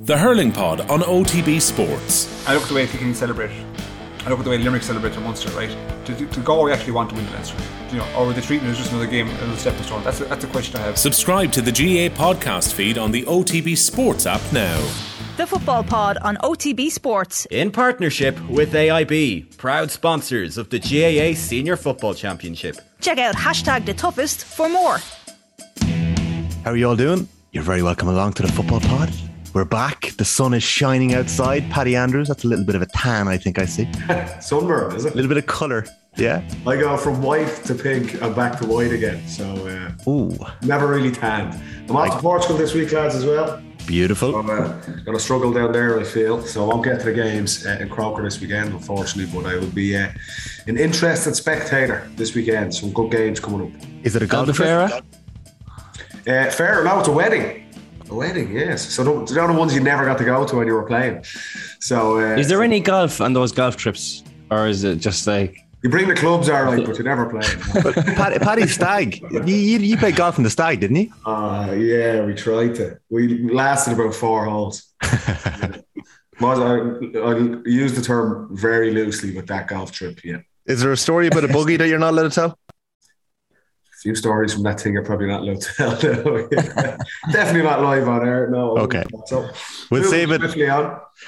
The Hurling Pod on OTB Sports. I look at the way Kicking celebrate. I look at the way Limerick celebrates in Munster, right? Do Galway actually want to win the Leinster? You know, or are they treating it as just another game, another stepping stone? That's a question I have. Subscribe to the GAA podcast feed on the OTB Sports app now. The Football Pod on OTB Sports. In partnership with AIB, proud sponsors of the GAA Senior Football Championship. Check out #TheToughest for more. How are you all doing? You're very welcome along to the Football Pod. We're back. The sun is shining outside. Paddy Andrews, that's a little bit of a tan, I think I see. Sunburn, is it? A little bit of colour, yeah. I go from white to pink and back to white again. So, ooh, never really tanned. I'm off to Portugal this week, lads, as well. Beautiful. So I'm going to struggle down there, I feel. So I won't get to the games in Croker this weekend, unfortunately, but I will be an interested spectator this weekend. Some good games coming up. Is it a golf fair? Fair, no, it's a wedding. A wedding, yes. So they're the ones you never got to go to when you were playing. So, is there any golf on those golf trips, or is it just like you bring the clubs, all right, but you never play? Paddy Stag, you played golf in the Stag, didn't you? Yeah, we tried to. We lasted about 4 holes. I use the term very loosely with that golf trip. Yeah. Is there a story about a buggy that you're not allowed to tell? Few stories from that thing are probably not allowed to tell. No. Definitely not live on air. No. Okay. So, we'll save it.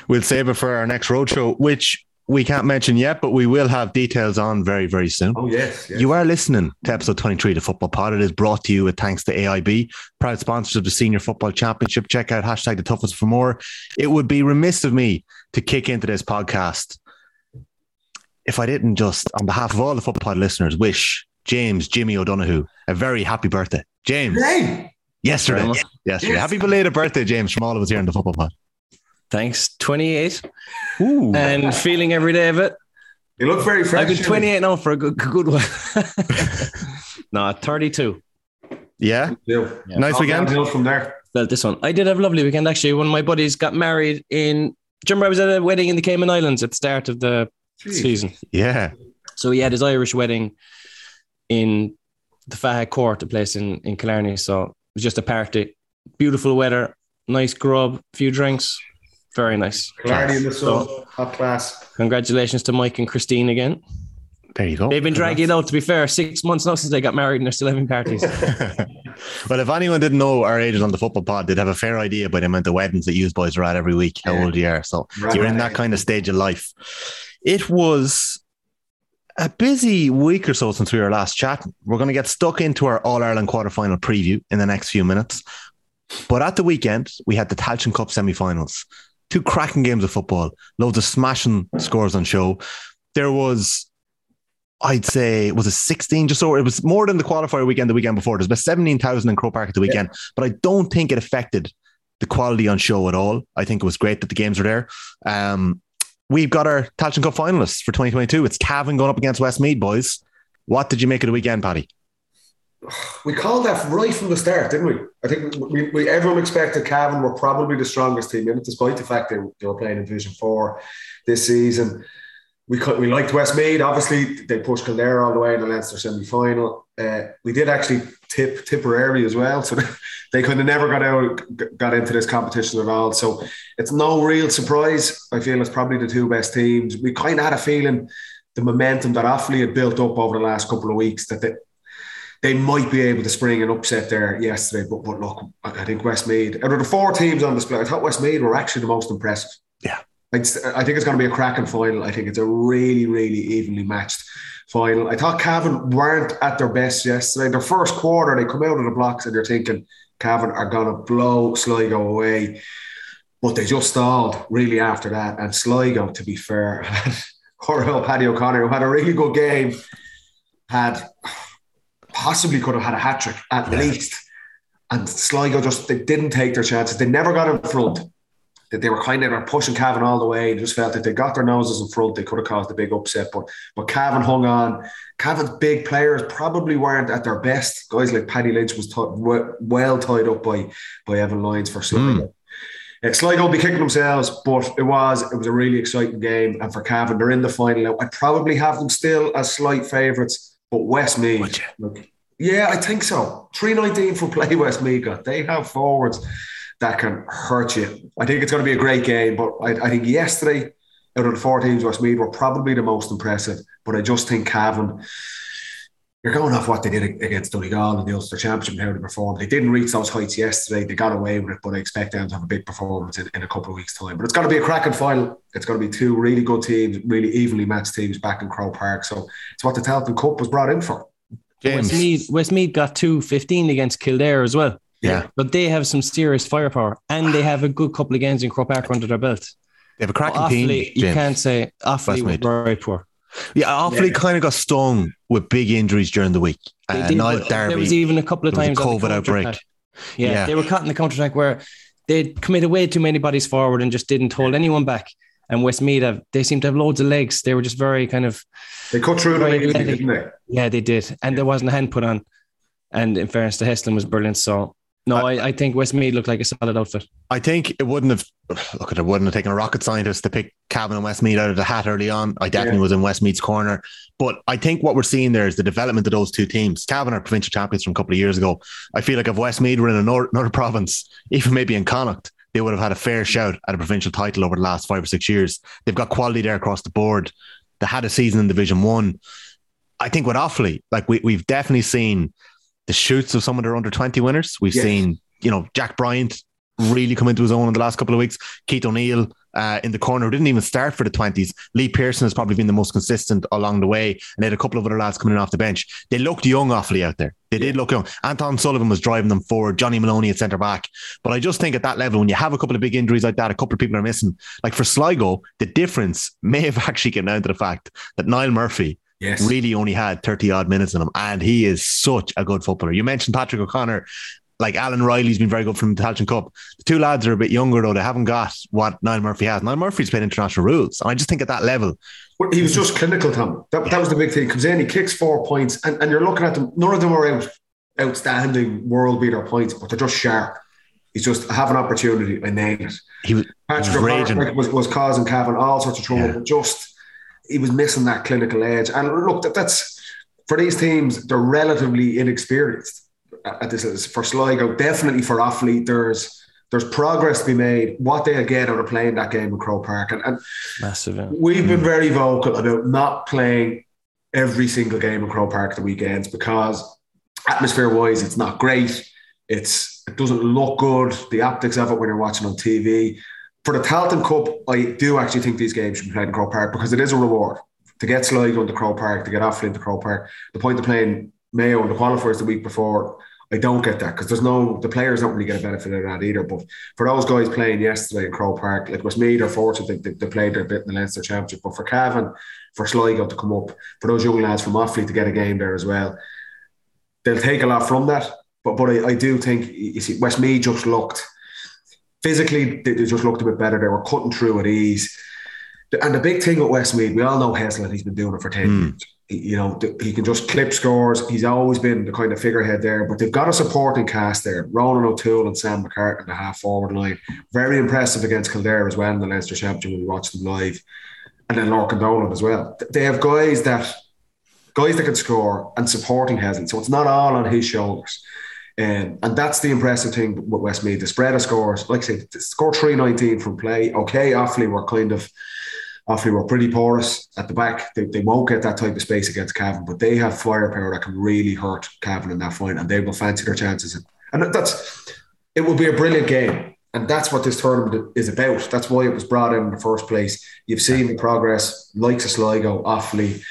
We'll save it for our next roadshow, which we can't mention yet, but we will have details on very, very soon. Oh, yes. You are listening to episode 23 of the Football Pod. It is brought to you with thanks to AIB, proud sponsors of the Senior Football Championship. Check out #TheToughest for more. It would be remiss of me to kick into this podcast if I didn't just, on behalf of all the Football Pod listeners, wish James "Jimmy" O'Donoghue a very happy birthday. James. Hey. Yesterday. Yes. Happy belated birthday, James, from all of us here in the Football Pod. Thanks. 28. Ooh. And feeling every day of it. You look very fresh. I've been 28 now for a good while. No, 32. Yeah. Nice weekend. From there. Felt this one. I did have a lovely weekend, actually. One of my buddies got married in... Do you remember I was at a wedding in the Cayman Islands at the start of the season? Yeah. So he had his Irish wedding in the Fahad Court, a place in Killarney. So it was just a party. Beautiful weather, nice grub, few drinks. Very nice. Killarney in the sun, hot class. Congratulations to Mike and Christine again. There you go. They've been dragging it out, to be fair, 6 months now since they got married and they're still having parties. Well, if anyone didn't know our ages on the Football Pod, they'd have a fair idea by the amount of weddings that you boys are at every week, how old you are. So you're in that kind of stage of life. It was a busy week or so since we were last chatting. We're going to get stuck into our All-Ireland quarterfinal preview in the next few minutes. But at the weekend, we had the Tailteann Cup semi-finals. 2 cracking games of football. Loads of smashing scores on show. There was, I'd say, was it 16? Just so it was more than the qualifier weekend the weekend before. There's about 17,000 in Croke Park at the weekend. Yeah. But I don't think it affected the quality on show at all. I think it was great that the games were there. We've got our Tailteann Cup finalists for 2022. It's Cavan going up against Westmeath, boys. What did you make of the weekend, Paddy? We called that right from the start, didn't we? I think we everyone expected Cavan were probably the strongest team in it, despite the fact they were playing in Division 4 this season. We liked Westmeath. Obviously, they pushed Kildare all the way in the Leinster semi-final. We did actually tip Tipperary as well, so they could have never got into this competition at all. So it's no real surprise. I feel it's probably the 2 best teams. We kind of had a feeling the momentum that Offaly had built up over the last couple of weeks that they might be able to spring an upset there yesterday. But look, I think Westmeath, out of the 4 teams on display, I thought Westmeath were actually the most impressive. Yeah. I think it's going to be a cracking final. I think it's a really, really evenly matched final. I thought Cavan weren't at their best yesterday. Their first quarter, they come out of the blocks and you're thinking Cavan are going to blow Sligo away. But they just stalled really after that. And Sligo, to be fair, Paddy O'Connor, who had a really good game, had possibly could have had a hat-trick at least. And Sligo they didn't take their chances. They never got in front. That they were they were pushing Cavan all the way and just felt that they got their noses in front. They could have caused a big upset, but Cavan hung on. Cavan's big players probably weren't at their best. Guys like Paddy Lynch was well tied up by Evan Lyons for Sligo. Sligo will be kicking themselves, but it was a really exciting game. And for Cavan, they're in the final now. I'd probably have them still as slight favourites, but Westmeath. Yeah, I think so. 3.19 for play Westmeath. They have forwards that can hurt you. I think it's going to be a great game, but I think yesterday, out of the four teams, Westmeath were probably the most impressive. But I just think Cavan, you're going off what they did against Donegal in the Ulster Championship and how they performed. They didn't reach those heights yesterday. They got away with it, but I expect them to have a big performance in a couple of weeks' time. But it's going to be a cracking final. It's going to be two really good teams, really evenly matched teams back in Croke Park. So it's what the Tailteann Cup was brought in for. James. Westmeath got 2-15 against Kildare as well. Yeah. But they have some serious firepower and they have a good couple of games in Croke Park under their belt. They have a cracking team. James. You can't say Offaly was very poor. Yeah, Offaly kind of got stung with big injuries during the week. Derby, there was even a couple of times COVID outbreak. Yeah, they were caught in the counterattack where they committed way too many bodies forward and just didn't hold anyone back. And Westmeath, they seemed to have loads of legs. They were just very kind of... They cut through the league, didn't they? Yeah, they did. And there wasn't a hand put on. And in fairness, the Heslin was brilliant. So, no, I think Westmeath looked like a solid outfit. I think it wouldn't have... Look, it wouldn't have taken a rocket scientist to pick Cavan and Westmeath out of the hat early on. I definitely was in Westmeath's corner. But I think what we're seeing there is the development of those two teams. Cavan are provincial champions from a couple of years ago. I feel like if Westmeath were in another province, even maybe in Connacht, they would have had a fair shout at a provincial title over the last 5 or 6 years. They've got quality there across the board. They had a season in Division 1. I think with Offaly, like we've definitely seen the shoots of some of their under-20 winners. We've seen, Jack Bryant really come into his own in the last couple of weeks. Keith O'Neill in the corner, who didn't even start for the 20s. Lee Pearson has probably been the most consistent along the way. And they had a couple of other lads coming in off the bench. They looked young, Offaly, out there. They did look young. Anton Sullivan was driving them forward. Johnny Maloney at centre-back. But I just think at that level, when you have a couple of big injuries like that, a couple of people are missing. Like for Sligo, the difference may have actually come down to the fact that Niall Murphy really only had 30-odd minutes in him. And he is such a good footballer. You mentioned Patrick O'Connor. Like Alan Riley's been very good from the Tailteann Cup. The two lads are a bit younger though. They haven't got what Niall Murphy has. Niall Murphy's played international rules. And I just think at that level... Well, he was just clinical, Tom. That was the big thing. He comes in, he kicks 4 points and you're looking at them. None of them are outstanding world-beater points, but they're just sharp. He's just, I have an opportunity, I nailed it. Patrick was causing Cavan all sorts of trouble, but just he was missing that clinical edge. And look, that's for these teams, they're relatively inexperienced. At this for Sligo, definitely for Offaly, there's progress to be made. What they'll get out of playing that game in Croke Park, and massive. Yeah. We've been very vocal about not playing every single game in Croke Park at the weekends because atmosphere-wise, it's not great. It doesn't look good. The optics of it when you're watching on TV. For the Tailteann Cup, I do actually think these games should be played in Croke Park because it is a reward to get Sligo into Croke Park, to get Offaly into Croke Park. The point of playing Mayo and the qualifiers the week before, I don't get that because the players don't really get a benefit of that either. But for those guys playing yesterday in Croke Park, like Westmeath are fortunate they played their bit in the Leinster Championship. But for Cavan, for Sligo to come up, for those young lads from Offaly to get a game there as well, they'll take a lot from that. But I do think, you see, Westmeath just looked, physically, they just looked a bit better. They were cutting through at ease. And the big thing with Westmeath, we all know Heslin, he's been doing it for 10 years. You know, he can just clip scores. He's always been the kind of figurehead there, but they've got a supporting cast there. Ronan O'Toole and Sam McCartan in the half-forward line. Very impressive against Kildare as well in the Leinster Championship when we watched them live. And then Lorcan Dolan as well. They have guys that can score and supporting Heslin. So it's not all on his shoulders. And that's the impressive thing with Westmeath. The spread of scores, like I say, they scored 3-19 from play. Okay, Offaly were Offaly were pretty porous at the back. They won't get that type of space against Cavan, but they have firepower that can really hurt Cavan in that fight, and they will fancy their chances. And it will be a brilliant game. And that's what this tournament is about. That's why it was brought in the first place. You've seen the progress, likes of Sligo, Offaly,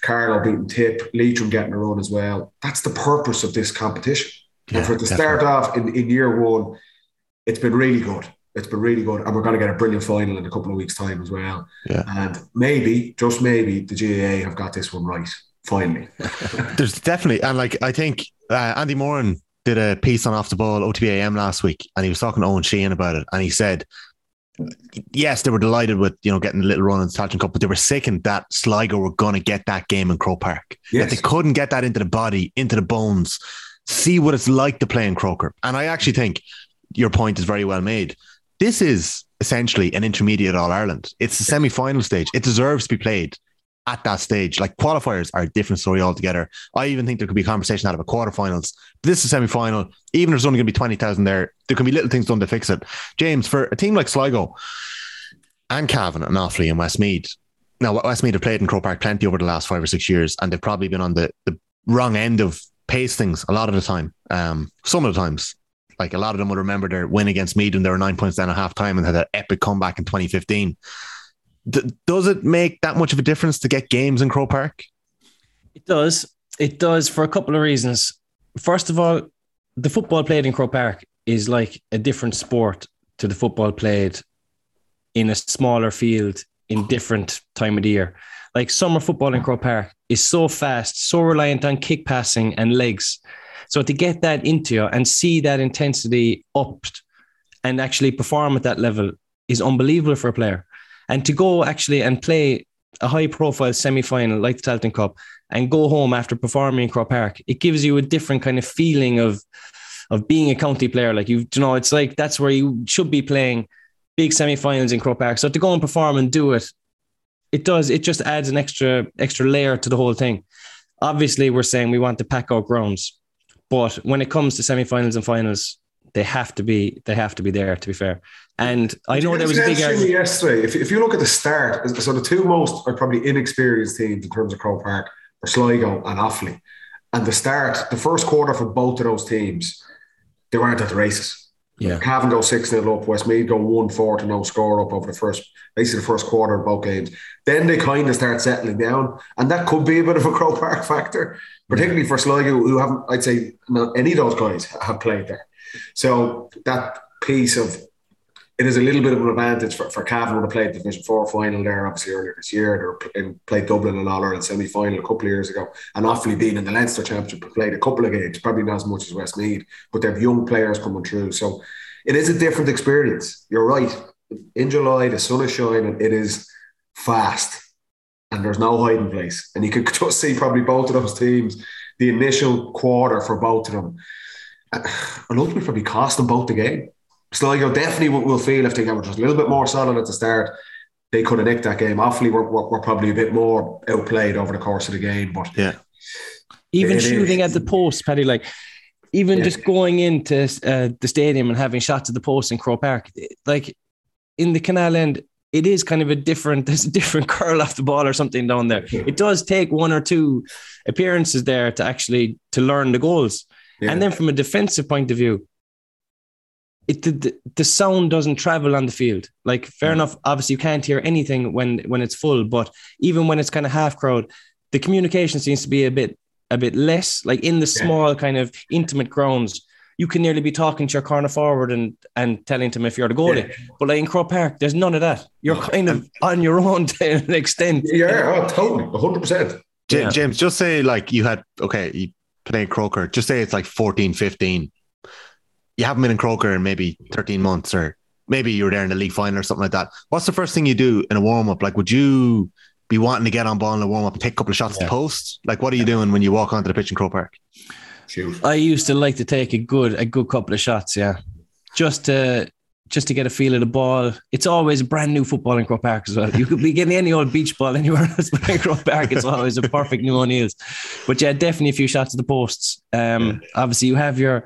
Carlow beating Tip, Leitrim getting a run as well. That's the purpose of this competition. Yeah, and for it to start off in year one, it's been really good. It's been really good, and we're going to get a brilliant final in a couple of weeks' time as well. Yeah. And maybe, just maybe, the GAA have got this one right, finally. There's definitely, and like I think Andy Moran did a piece on Off the Ball, OTBAM, last week, and he was talking to Owen Sheehan about it, and he said, yes, they were delighted with getting a little run in the Tailteann Cup, but they were sickened that Sligo were going to get that game in Croke Park. Yes. That they couldn't get that into the body, into the bones, see what it's like to play in Croker. And I actually think your point is very well made. This is essentially an intermediate All-Ireland. It's the semi-final stage. It deserves to be played at that stage. Like, qualifiers are a different story altogether. I even think there could be a conversation out of a quarterfinals. This is semi-final. Even if there's only going to be 20,000 there, there can be little things done to fix it. James, for a team like Sligo and Cavan and Offaly and Westmeath, now Westmeath have played in Croke Park plenty over the last 5 or 6 years, and they've probably been on the wrong end of pace things a lot of the time. Some of the times. Like, a lot of them would remember their win against Meath when they were 9 points down at half time and had that epic comeback in 2015. Does it make that much of a difference to get games in Croke Park? It does. It does, for a couple of reasons. First of all, the football played in Croke Park is like a different sport to the football played in a smaller field in different time of the year. Like, summer football in Croke Park is so fast, so reliant on kick passing and legs. So to get that into you and see that intensity up and actually perform at that level is unbelievable for a player. And to go actually and play a high-profile semi-final like the Tailteann Cup and go home after performing in Croke Park, it gives you a different kind of feeling of being a county player. Like, you know, it's like that's where you should be playing big semi-finals in Croke Park. So to go and perform and do it, it does. It just adds an extra layer to the whole thing. Obviously, we're saying we want to pack out grounds. But when it comes to semi-finals and finals, they have to be there, to be fair. And I know there was a big argument yesterday. If you look at the start, so the two most are probably inexperienced teams in terms of Croke Park are Sligo and Offaly. And the start, the first quarter for both of those teams, they weren't at the races. Yeah. Cavan go 6-0 up, Westmeath go 1-4 to no score up over the first quarter of both games. Then they kind of start settling down, and that could be a bit of a Croke Park factor, particularly for Sligo, who haven't, I'd say, not any of those guys have played there. So that piece of it is a little bit of an advantage for Cavan, who have played the Division 4 final there, obviously, earlier this year. They played Dublin and All-Ireland semi-final a couple of years ago. And Offaly being in the Leinster Championship, played a couple of games, probably not as much as Westmeath, but they have young players coming through. So it is a different experience. You're right. In July, the sun is shining. It is fast. And there's no hiding place. And you could just see probably both of those teams, the initial quarter for both of them. And ultimately probably cost them both the game. Sligo definitely will feel if they were just a little bit more solid at the start, they could have nicked that game. Offaly were probably a bit more outplayed over the course of the game. But yeah, even shooting at the post, Paddy, like even just going into the stadium and having shots at the post in Croke Park, like in the Canal End, it is kind of there's a different curl off the ball or something down there. It does take one or two appearances there to actually to learn the goals. Yeah. And then from a defensive point of view, the sound doesn't travel on the field. Like, fair enough, obviously you can't hear anything when it's full, but even when it's kind of half crowd, the communication seems to be a bit less. Like in the small kind of intimate grounds, you can nearly be talking to your corner forward and telling him if you're the goalie. Yeah. But like in Croke Park, there's none of that. You're kind of on your own to an extent. Yeah, totally, 100%. James, just say like you had, okay, you played Croker, just say it's like 14-15. You haven't been in Croker in maybe 13 months, or maybe you were there in the league final or something like that. What's the first thing you do in a warm-up? Like, would you be wanting to get on ball in a warm-up and take a couple of shots at the post? Like, what are you doing when you walk onto the pitch in Croke Park? Shoot. I used to like to take a good couple of shots, just to get a feel of the ball. It's always brand new football in Croke Park as well. You could be getting any old beach ball anywhere else, but in Croke Park it's always a perfect new O'Neill's. But yeah, definitely a few shots at the posts. Obviously you have your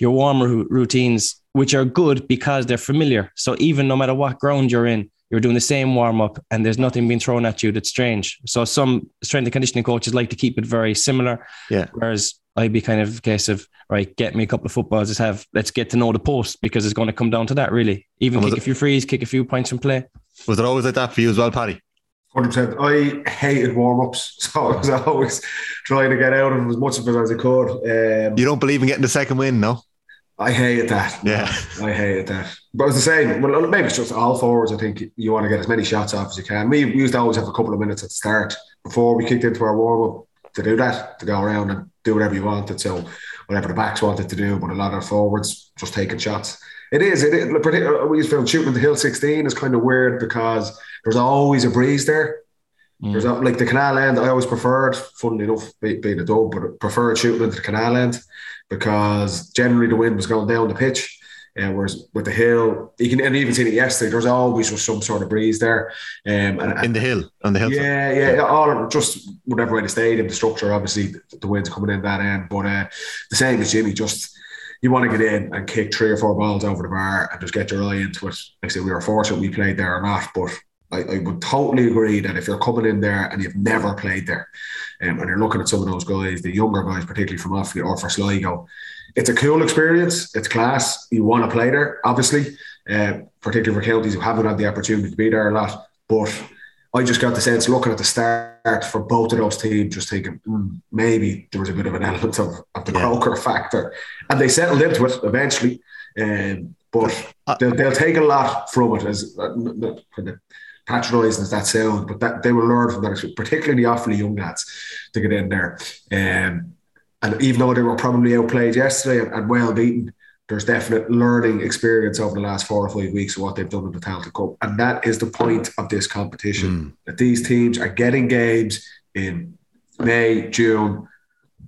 warmer routines, which are good because they're familiar. So even no matter what ground you're in, you're doing the same warm-up and there's nothing being thrown at you that's strange. So some strength and conditioning coaches like to keep it very similar. Yeah. Whereas I'd be kind of a case of, right, get me a couple of footballs, let's get to know the post, because it's going to come down to that, really. Even kick a few frees, kick a few points from play. Was it always like that for you as well, Paddy? 100%. I hated warm-ups, so I was always trying to get out of as much of it as I could. You don't believe in getting the second win, no? I hated that. Yeah. I hated that. But it's the same. Well, maybe it's just all forwards. I think you want to get as many shots off as you can. We used to always have a couple of minutes at the start before we kicked into our warm-up to do that, to go around and do whatever you wanted. So whatever the backs wanted to do, but a lot of forwards just taking shots. It is. We used to film shooting the Hill 16 is kind of weird because there's always a breeze there. There's like the Canal End, I always preferred, funnily enough, being a dub, but preferred shooting into the Canal End because generally the wind was going down the pitch. Whereas with the hill, you can, and even seen it yesterday, there's always just some sort of breeze there. And in the hill, on the hill. Yeah. All just whatever way the stadium, the structure, obviously the wind's coming in that end. But the same as Jimmy, just you want to get in and kick 3 or 4 balls over the bar and just get your eye into it. Like I say, we were fortunate we played there or not, but I would totally agree that if you're coming in there and you've never played there, and you're looking at some of those guys, the younger guys, particularly from Offaly or for Sligo, it's a cool experience. It's class. You want to play there, obviously, particularly for counties who haven't had the opportunity to be there a lot. But I just got the sense looking at the start for both of those teams, just thinking maybe there was a bit of an element of the Croker factor. And they settled into it eventually. But they'll take a lot from it, as patronising as that sound, but that they will learn from that, particularly the awfully young lads to get in there. And even though they were probably outplayed yesterday and well beaten, there's definite learning experience over the last 4 or 5 weeks of what they've done in the Tailteann Cup. And that is the point of this competition, that these teams are getting games in May, June,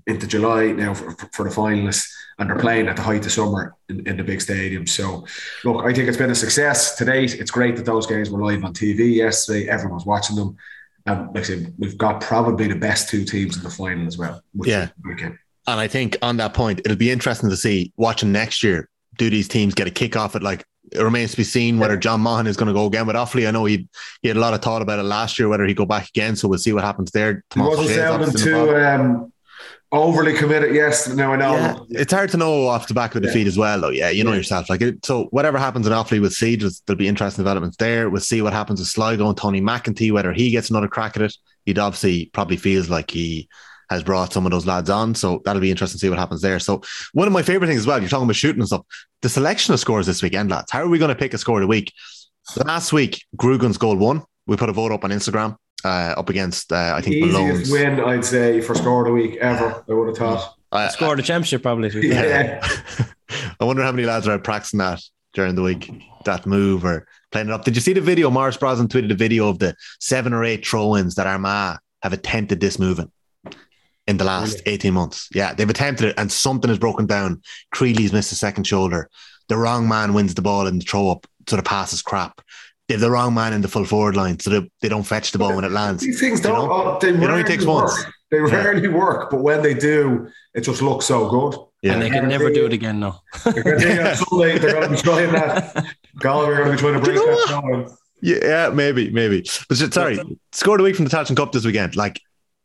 into July now for the finalists, and they're playing at the height of summer in the big stadium. So, look, I think it's been a success to date. It's great that those games were live on TV yesterday. Everyone was watching them. And like I said, we've got probably the best 2 teams in the final as well. And I think on that point, it'll be interesting to see, watching next year, do these teams get a kickoff at, like, it remains to be seen whether John Mahon is going to go again with Offaly. I know he had a lot of thought about it last year, whether he'd go back again. So we'll see what happens there. He wasn't sounding too overly committed yesterday. Now I know. Yeah, it's hard to know off the back of the feet as well, though. Yeah, you know yourself. Like it, so whatever happens in Offaly, we'll see. There'll be interesting developments there. We'll see what happens with Sligo and Tony McEntee, whether he gets another crack at it. He'd obviously probably feels like he has brought some of those lads on. So that'll be interesting to see what happens there. So one of my favourite things as well, you're talking about shooting and stuff, the selection of scores this weekend, lads. How are we going to pick a score of the week? Last week, Grugan's goal won. We put a vote up on Instagram up against, I think, Malone's. Easiest win, I'd say, for score of the week ever, I would have thought. Score of the championship, probably. I wonder how many lads are out practicing that during the week, that move or playing it up. Did you see the video? Maurice Brosnan tweeted a video of the 7 or 8 throw-ins that Armagh have attempted this move in. In the last 18 months. Yeah, they've attempted it and something has broken down. Creeley's missed a second shoulder. The wrong man wins the ball in the throw-up, so the pass is crap. They have the wrong man in the full forward line, so they don't fetch the ball when it lands. These things don't... it only takes once. They rarely work, but when they do, it just looks so good. Yeah. And they can never do it again, though. They're going to be trying that. Galway are going to be trying to break that down. Yeah, maybe. But sorry, scored a week from the Tailteann Cup this weekend. Like,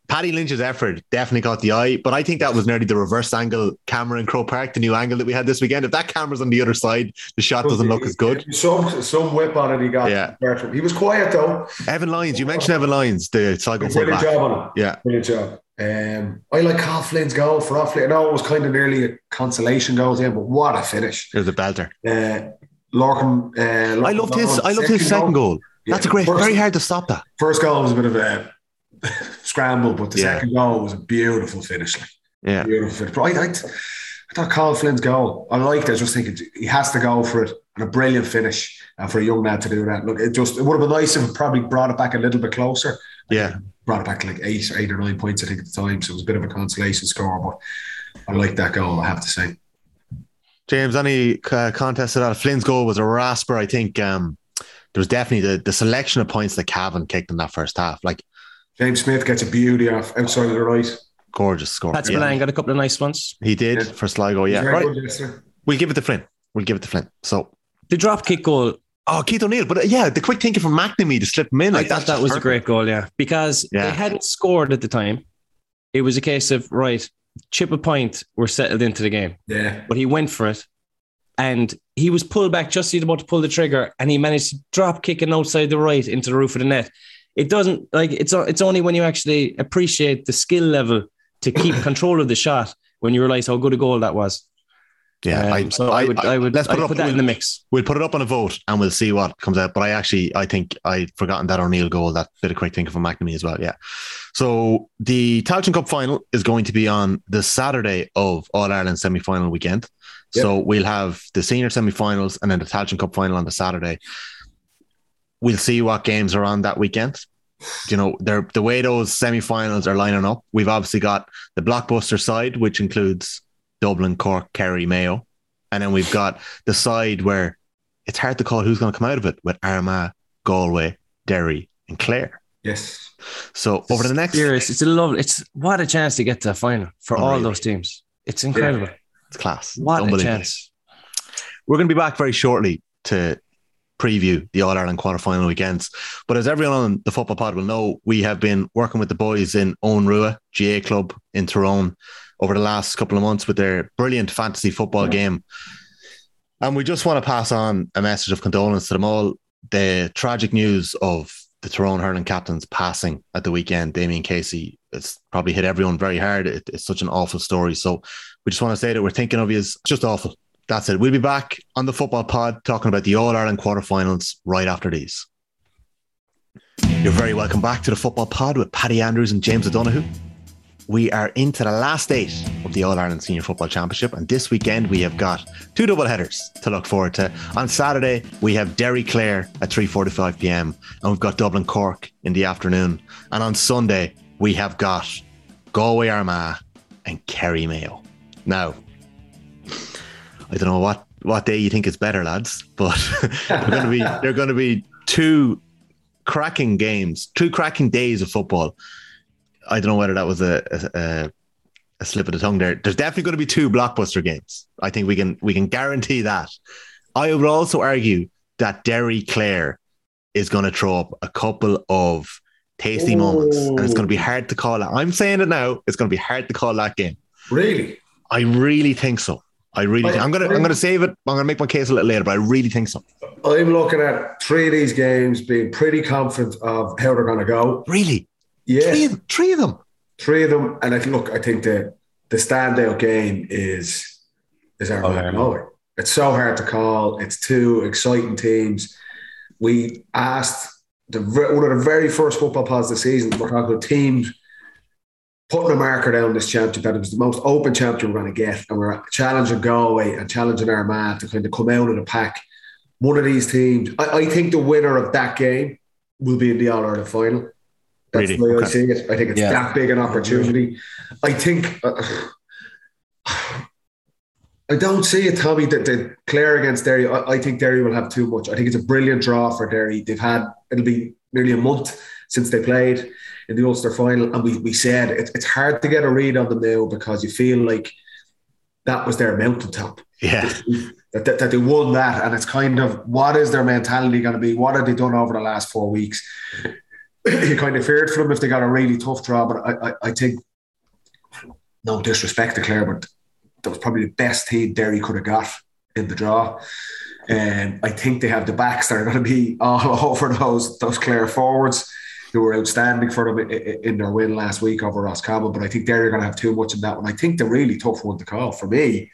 Paddy Lynch's effort definitely caught the eye, but I think that was nearly the reverse angle camera in Croke Park, the new angle that we had this weekend. If that camera's on the other side, the shot doesn't look as good. Some whip on it he got. Yeah. He was quiet, though. Evan Lyons, you mentioned Evan Lyons, the Sligo fullback. Brilliant job on him. Yeah. Brilliant job. I like Carl Flynn's goal for Offaly. I know it was kind of nearly a consolation goal then, but what a finish. It was a belter. Lorcan. I loved his second goal. Yeah. That's a great, very hard to stop that. First goal was a bit of a scramble, but the second goal was a beautiful finish. Yeah, beautiful finish. But I thought Carl Flynn's goal, I liked it. I was just thinking he has to go for it, and a brilliant finish for a young lad to do that. Look, it would have been nice if it probably brought it back a little bit closer. Yeah, brought it back to like eight or 9 points, I think, at the time. So it was a bit of a consolation score, but I liked that goal, I have to say. James, any contest to that? Flynn's goal was a rasper, I think. There was definitely the selection of points that Cavan kicked in that first half. Like, James Smith gets a beauty off outside of the right. Gorgeous score. Pat Spillane got a couple of nice ones. He did for Sligo, right. We'll give it to Flynn. So the drop kick goal. Oh, Keith O'Neill. But the quick thinking from McNamee to slip him in. I thought that was a great goal, because they hadn't scored at the time. It was a case of, chip a point, we're settled into the game. Yeah. But he went for it. And he was pulled back just about to pull the trigger. And he managed to drop kick an outside the right into the roof of the net. It doesn't, it's only when you actually appreciate the skill level to keep control of the shot when you realise how good a goal that was. Yeah, I would put that in the mix. We'll put it up on a vote and we'll see what comes out. But I think I'd forgotten that O'Neill goal, that bit of quick thinking from McNamee as well. Yeah. So the Tailteann Cup final is going to be on the Saturday of All-Ireland semi-final weekend. Yep. So we'll have the senior semi-finals and then the Tailteann Cup final on the Saturday. We'll see what games are on that weekend. You know, the way those semi-finals are lining up, we've obviously got the blockbuster side, which includes Dublin, Cork, Kerry, Mayo. And then we've got the side where it's hard to call who's going to come out of it, with Armagh, Galway, Derry and Clare. Yes. So over the next... It's a lovely... It's what a chance to get to a final for all those teams. It's incredible. Yeah. It's class. What a chance. We're going to be back very shortly to preview the All-Ireland quarter-final weekends. But as everyone on the Football Pod will know, we have been working with the boys in Owen Rua, GAA club in Tyrone, over the last couple of months with their brilliant fantasy football game. And we just want to pass on a message of condolence to them all. The tragic news of the Tyrone hurling captain's passing at the weekend, Damien Casey, it's probably hit everyone very hard. It's such an awful story. So we just want to say that we're thinking of you. It's just awful. That's it. We'll be back on the Football Pod talking about the All-Ireland quarterfinals right after these. You're very welcome back to the Football Pod with Paddy Andrews and James O'Donoghue. We are into the last eight of the All-Ireland Senior Football Championship, and this weekend we have got two double headers to look forward to. On Saturday, we have Derry Clare at 3:45pm, and we've got Dublin Cork in the afternoon. And on Sunday, we have got Galway Armagh and Kerry Mayo. Now, I don't know what day you think is better, lads, but they're going to be two cracking games, two cracking days of football. I don't know whether that was a slip of the tongue there. There's definitely going to be two blockbuster games. I think we can guarantee that. I would also argue that Derry Clare is going to throw up a couple of tasty moments, and it's going to be hard to call it. I'm saying it now. It's going to be hard to call that game. Really? I really think so. I'm going to save it. I'm going to make my case a little later, but I really think so. I'm looking at three of these games being pretty confident of how they're going to go. Really? Yeah. Three of them. And I think the standout game is Armagh. Oh, it's so hard to call. It's two exciting teams. We asked one of the very first Football Pods this season, we're talking about teams putting a marker down this championship, that it was the most open championship we're going to get. And we're challenging Galway and challenging Armagh to kind of come out of the pack. One of these teams, I think the winner of that game will be in the All-Ireland final. That's really? The way I see it. I think it's that big an opportunity. I think I don't see it, Tommy, that Clare against Derry. I think Derry will have too much. I think it's a brilliant draw for Derry. It'll be nearly a month since they played in the Ulster final, and we said it's hard to get a read on them now because you feel like that was their mountaintop. Yeah. That they won that, and it's kind of, what is their mentality going to be? What have they done over the last 4 weeks? You kind of feared for them if they got a really tough draw, but I think, no disrespect to Clare, but that was probably the best team Derry could have got in the draw. And I think they have the backs that are going to be all over those Clare forwards who were outstanding for them in their win last week over Roscommon. But I think Derry are going to have too much in that one. I think the really tough one to call for me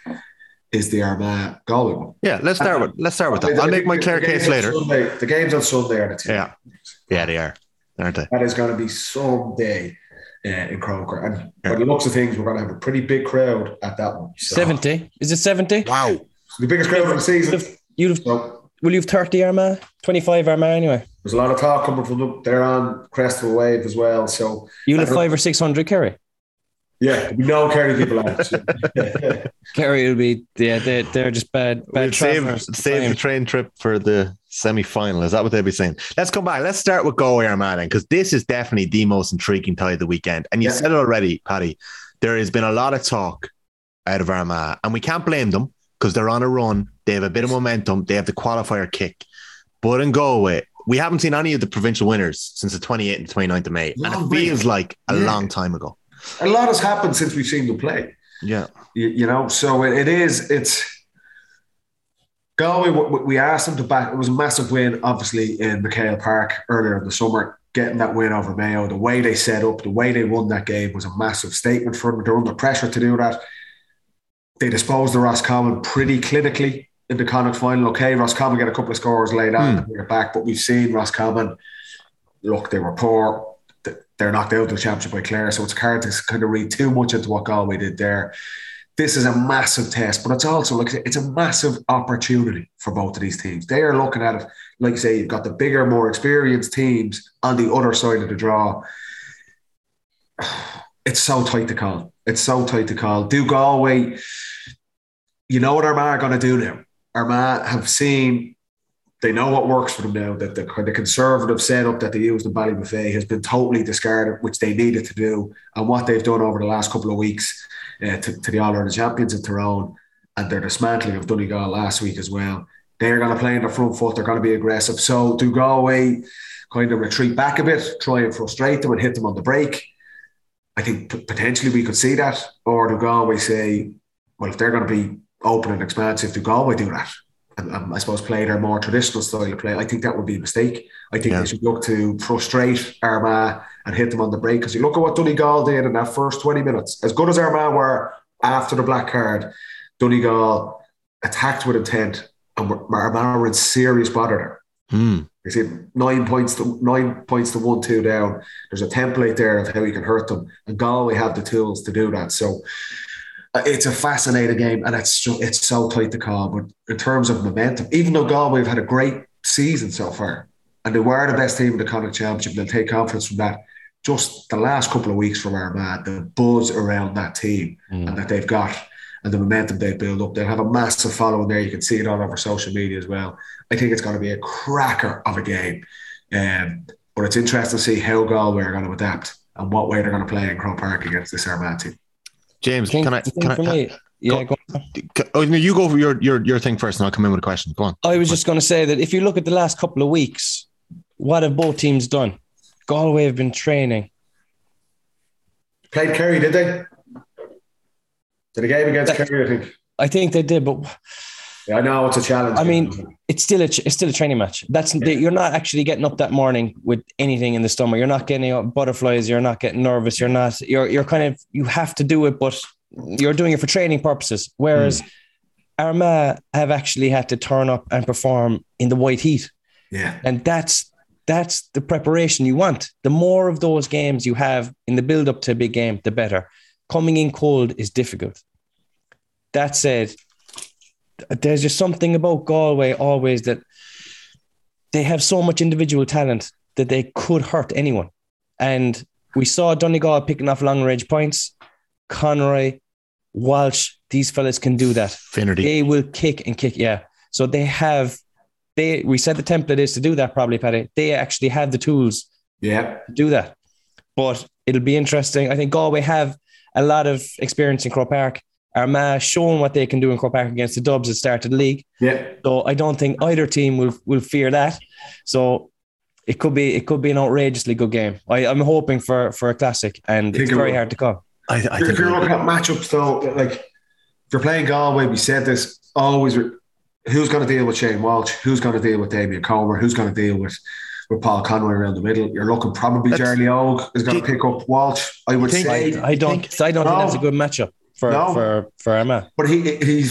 is the Armagh Galway one. Yeah, let's start with that. I'll make my Clare case later. The game's on Sunday, aren't they? Yeah, they are. Aren't they? That is going to be some day in Croke Park. And by the looks of things, we're going to have a pretty big crowd at that one. So. 70? Is it 70? Wow. The biggest crowd of the season. Will you have 30 Armagh? 25 Armagh anyway? There's a lot of talk coming from them. They're on crest of a wave as well. So you'll have 500 or 600 Kerry? Yeah, we know Kerry people out. So. Kerry will be, they're just bad travelers. Save the train trip for the semi-final. Is that what they'll be saying? Let's come back. Let's start with Galway Armagh, because this is definitely the most intriguing tie of the weekend. And you said it already, Paddy. There has been a lot of talk out of Armagh, and we can't blame them because they're on a run. They have a bit of momentum. They have the qualifier kick. But in Galway, we haven't seen any of the provincial winners since the 28th and 29th of May. And it feels like a long time ago. A lot has happened since we've seen them play. Yeah. You know, so it's Galway, we asked them to back. It was a massive win, obviously, in McHale Park earlier in the summer, getting that win over Mayo. The way they set up, the way they won that game was a massive statement for them. They're under pressure to do that. They disposed of Roscommon pretty clinically in the Connacht final. Okay, Roscommon get a couple of scores late on and bring it back, but we've seen Roscommon, look, they were poor. They're knocked out of the championship by Clare, so it's hard to kind of read too much into what Galway did there. This is a massive test, but it's also, like I say, it's a massive opportunity for both of these teams. They are looking at it, like you say, you've got the bigger, more experienced teams on the other side of the draw. It's so tight to call. Do Galway you know what Armagh are going to do now. Armagh have seen, they know what works for them now, that the conservative setup that they used in Ballybuffet has been totally discarded, which they needed to do. And what they've done over the last couple of weeks to the All-Ireland champions at Tyrone, and their dismantling of Donegal last week as well. They're going to play in their front foot. They're going to be aggressive. So do Galway kind of retreat back a bit, try and frustrate them and hit them on the break. I think potentially we could see that. Or do Galway say, well, if they're going to be open and expansive, do Galway do that? And I suppose play their more traditional style of play. I think that would be a mistake. I think they should look to frustrate Armagh and hit them on the break. Because you look at what Donegal did in that first 20 minutes. As good as Armagh were after the black card, Donegal attacked with intent, and Armagh were in serious bother there. They said 9 points to 1-2 down. There's a template there of how you can hurt them, and Galway have the tools to do that. So it's a fascinating game, and it's so tight to call. But in terms of momentum, even though Galway have had a great season so far, and they were the best team in the Connacht Championship, and they'll take confidence from that. Just the last couple of weeks from Armagh, the buzz around that team and that they've got, and the momentum they build up. They'll have a massive following there. You can see it all over social media as well. I think it's going to be a cracker of a game. But it's interesting to see how Galway are going to adapt and what way they're going to play in Croke Park against this Armagh team. James, you go for your thing first and I'll come in with a question. Go on. I was just going to say that if you look at the last couple of weeks, what have both teams done? Galway have been training. Played Kerry, did they? Did the game against Kerry, I think? I think they did, but yeah, I know it's a challenge. I mean, it's still a training match. You're not actually getting up that morning with anything in the stomach. You're not getting butterflies. You're not getting nervous. You're kind of, you have to do it, but you're doing it for training purposes. Whereas Armagh have actually had to turn up and perform in the white heat. Yeah, and that's the preparation you want. The more of those games you have in the build up to a big game, the better. Coming in cold is difficult. That said, there's just something about Galway always that they have so much individual talent that they could hurt anyone. And we saw Donegal picking off long-range points. Conroy, Walsh, these fellas can do that. Finnerty. They will kick and kick, yeah. So they have... We said the template is to do that probably, Paddy. They actually have the tools to do that. But it'll be interesting. I think Galway have a lot of experience in Croke Park. Armagh showing what they can do in Croke Park against the Dubs at start of the league. Yeah. So I don't think either team will fear that. So it could be an outrageously good game. I'm hoping for a classic, and it's very hard to call. If you're looking at matchups though, like if you're playing Galway, we said this always. Who's going to deal with Shane Walsh? Who's going to deal with Damien Comer? Who's going to deal with Paul Conroy around the middle? You're looking probably Jarlie Ogue is going to pick up Walsh. I would say I don't think that's a good matchup for Armagh. But he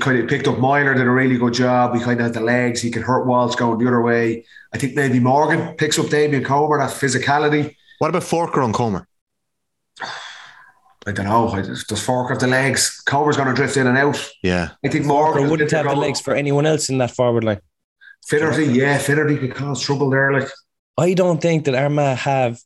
kind of picked up Moyler, did a really good job. He kind of had the legs. He could hurt Walsh going the other way. I think maybe Morgan picks up Damien Comer. That physicality. What about Forker on Comer? I don't know. Does Fork have the legs? Comer's going to drift in and out. Yeah. I think Morgan wouldn't have the legs for anyone else in that forward line. Finnerty, Finnerty could cause trouble there. Like, I don't think that Armagh have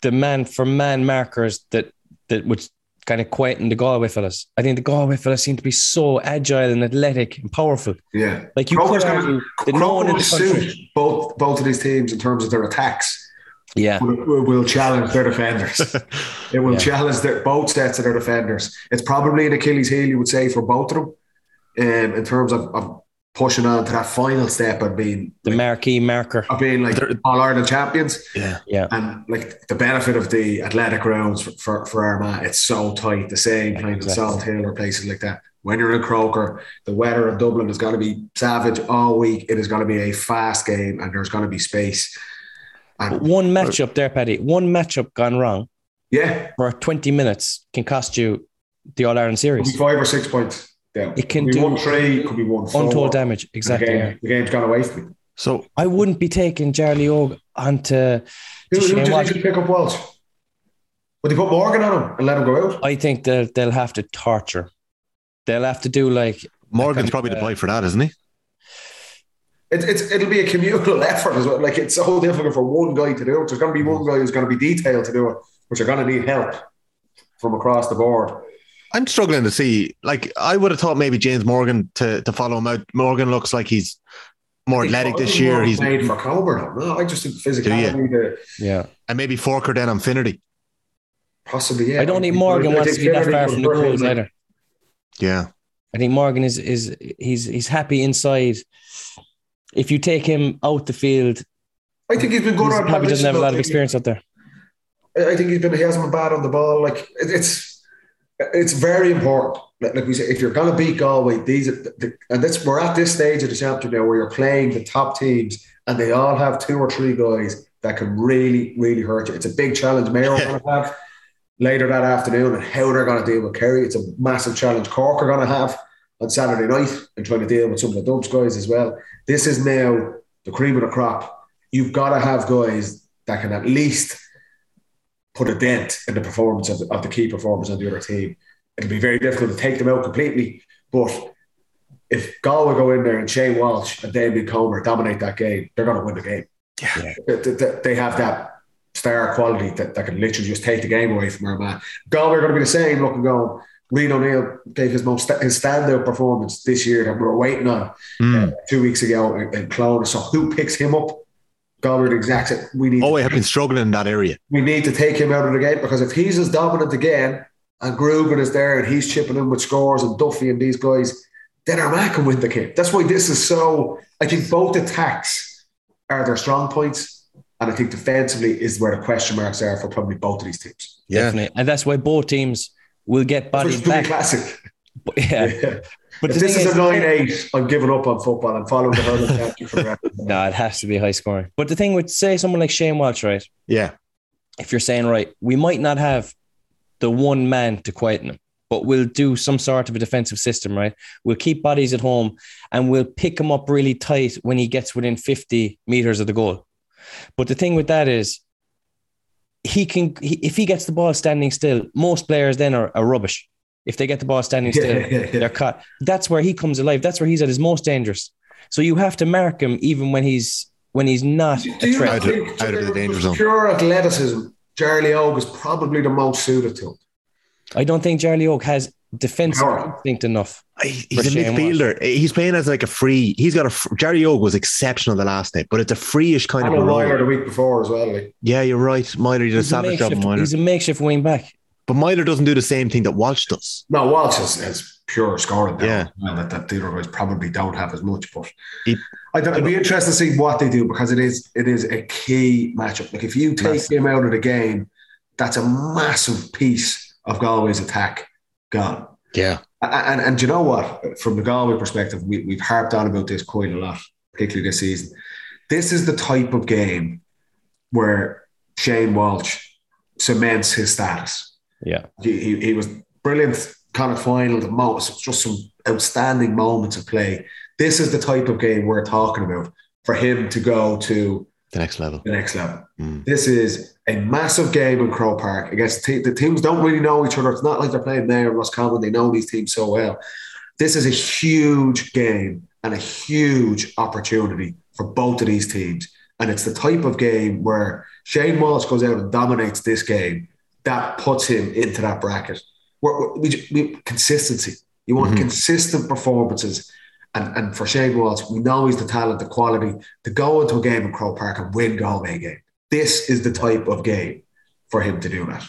the man-for-man markers that would kind of quieten the Galway fellas. I think the Galway fellas seem to be so agile and athletic and powerful. Yeah. Like you could argue that no one in the country. Both of these teams in terms of their attacks. Yeah, will challenge their defenders. It will challenge both sets of their defenders. It's probably an Achilles heel, you would say, for both of them, in terms of pushing on to that final step and being the marquee marker of being like All Ireland champions. Yeah, yeah. And like the benefit of the athletic rounds for Armagh, it's so tight. The same kind of Salt Hill or places like that. When you're in Croker, the weather in Dublin is going to be savage all week. It is going to be a fast game, and there's going to be space. But one matchup there, Paddy, gone wrong for 20 minutes can cost you the All-Ireland series. It could be 5 or 6 points down. It can be 1-3, could be 1-4. Untold damage, exactly. The game's gone away from me. So I wouldn't be taking Jarlie Ogue onto Shane Walsh. Who do you think would pick up Walsh? Would they put Morgan on him and let him go out? I think they'll have to torture. They'll have to do like... Morgan's probably the play for that, isn't he? It'll be a communal effort as well. Like, it's so difficult for one guy to do it. There's going to be one guy who's going to be detailed to do it, which are going to need help from across the board. I'm struggling to see. Like, I would have thought maybe James Morgan to follow him out. Morgan looks like he's more athletic this year. He's made for Coburn. No, I just think physicality. Yeah, and maybe Forker then on Finnerty. Possibly, yeah. I don't think Morgan wants to be that far from the goals either. Yeah, I think Morgan is he's happy inside. If you take him out the field, I think he's been good. He probably doesn't have a lot of experience out there. I think he hasn't been bad on the ball. Like it's very important. Like we say, if you're going to beat Galway, we're at this stage of the chapter now where you're playing the top teams, and they all have two or three guys that can really, really hurt you. It's a big challenge Mayo are going to have later that afternoon, and how they're going to deal with Kerry. It's a massive challenge Cork are going to have on Saturday night, and trying to deal with some of the Dubs guys as well. This is now the cream of the crop. You've got to have guys that can at least put a dent in the performance of the key performance of the other team. It'll be very difficult to take them out completely, but if Galway go in there and Shane Walsh and Damien Comer dominate that game, they're going to win the game. Yeah. They have that star quality that can literally just take the game away from our man. Galway are going to be the same looking going. Rian O'Neill gave his standout performance this year that we were waiting on 2 weeks ago in Clone. So who picks him up? Galway, the exact same. We have been struggling in that area. We need to take him out of the game, because if he's as dominant again and Grugan is there and he's chipping in with scores and Duffy and these guys, then Armagh can win the game. That's why this is so... I think both attacks are their strong points, and I think defensively is where the question marks are for probably both of these teams. Yeah. Definitely. And that's why both teams... We'll get bodies back. Classic. But, yeah. But if this is a 9-8, I'm giving up on football. I'm following the hurling. No, it has to be high scoring. But the thing with, say, someone like Shane Walsh, right? Yeah. If you're saying, right, we might not have the one man to quieten him, but we'll do some sort of a defensive system, right? We'll keep bodies at home, and we'll pick him up really tight when he gets within 50 metres of the goal. But the thing with that is, if he gets the ball standing still, most players then are rubbish. If they get the ball standing still, they're cut. That's where he comes alive. That's where he's at his most dangerous. So you have to mark him even when he's not a threat. Out of the danger zone. Pure athleticism, Jarlie Ogue is probably the most suited to him. I don't think Jarlie Ogue has defensive instinct enough. He's a midfielder. He's playing as like a free. He's got a. Jarlie Ogue was exceptional the last night, but it's a free-ish kind of a role. Minor the week before as well. Like. Yeah, you're right. Minor did a savage job. Minor. He's a makeshift wing back. But Minor doesn't do the same thing that Walsh does. No, Walsh is pure scoring. Yeah, that the other guys probably don't have as much. But it'd be interesting to see what they do, because it is a key matchup. Like if you take him out of the game, that's a massive piece of Galway's attack gone. Yeah. And you know what? From the Galway perspective, we've harped on about this quite a lot, particularly this season. This is the type of game where Shane Walsh cements his status. Yeah. He was brilliant, Connacht final, the most, just some outstanding moments of play. This is the type of game we're talking about for him to go to the next level. This is a massive game in Croke Park against the teams don't really know each other. It's not like they're playing Mayo or Roscommon. They know these teams so well. This is a huge game and a huge opportunity for both of these teams. And it's the type of game where Shane Walsh goes out and dominates this game. That puts him into that bracket. We consistency. You want consistent performances. And for Shane Walsh, we know he's the talent, the quality to go into a game in Croke Park and win Galway game. This is the type of game for him to do that.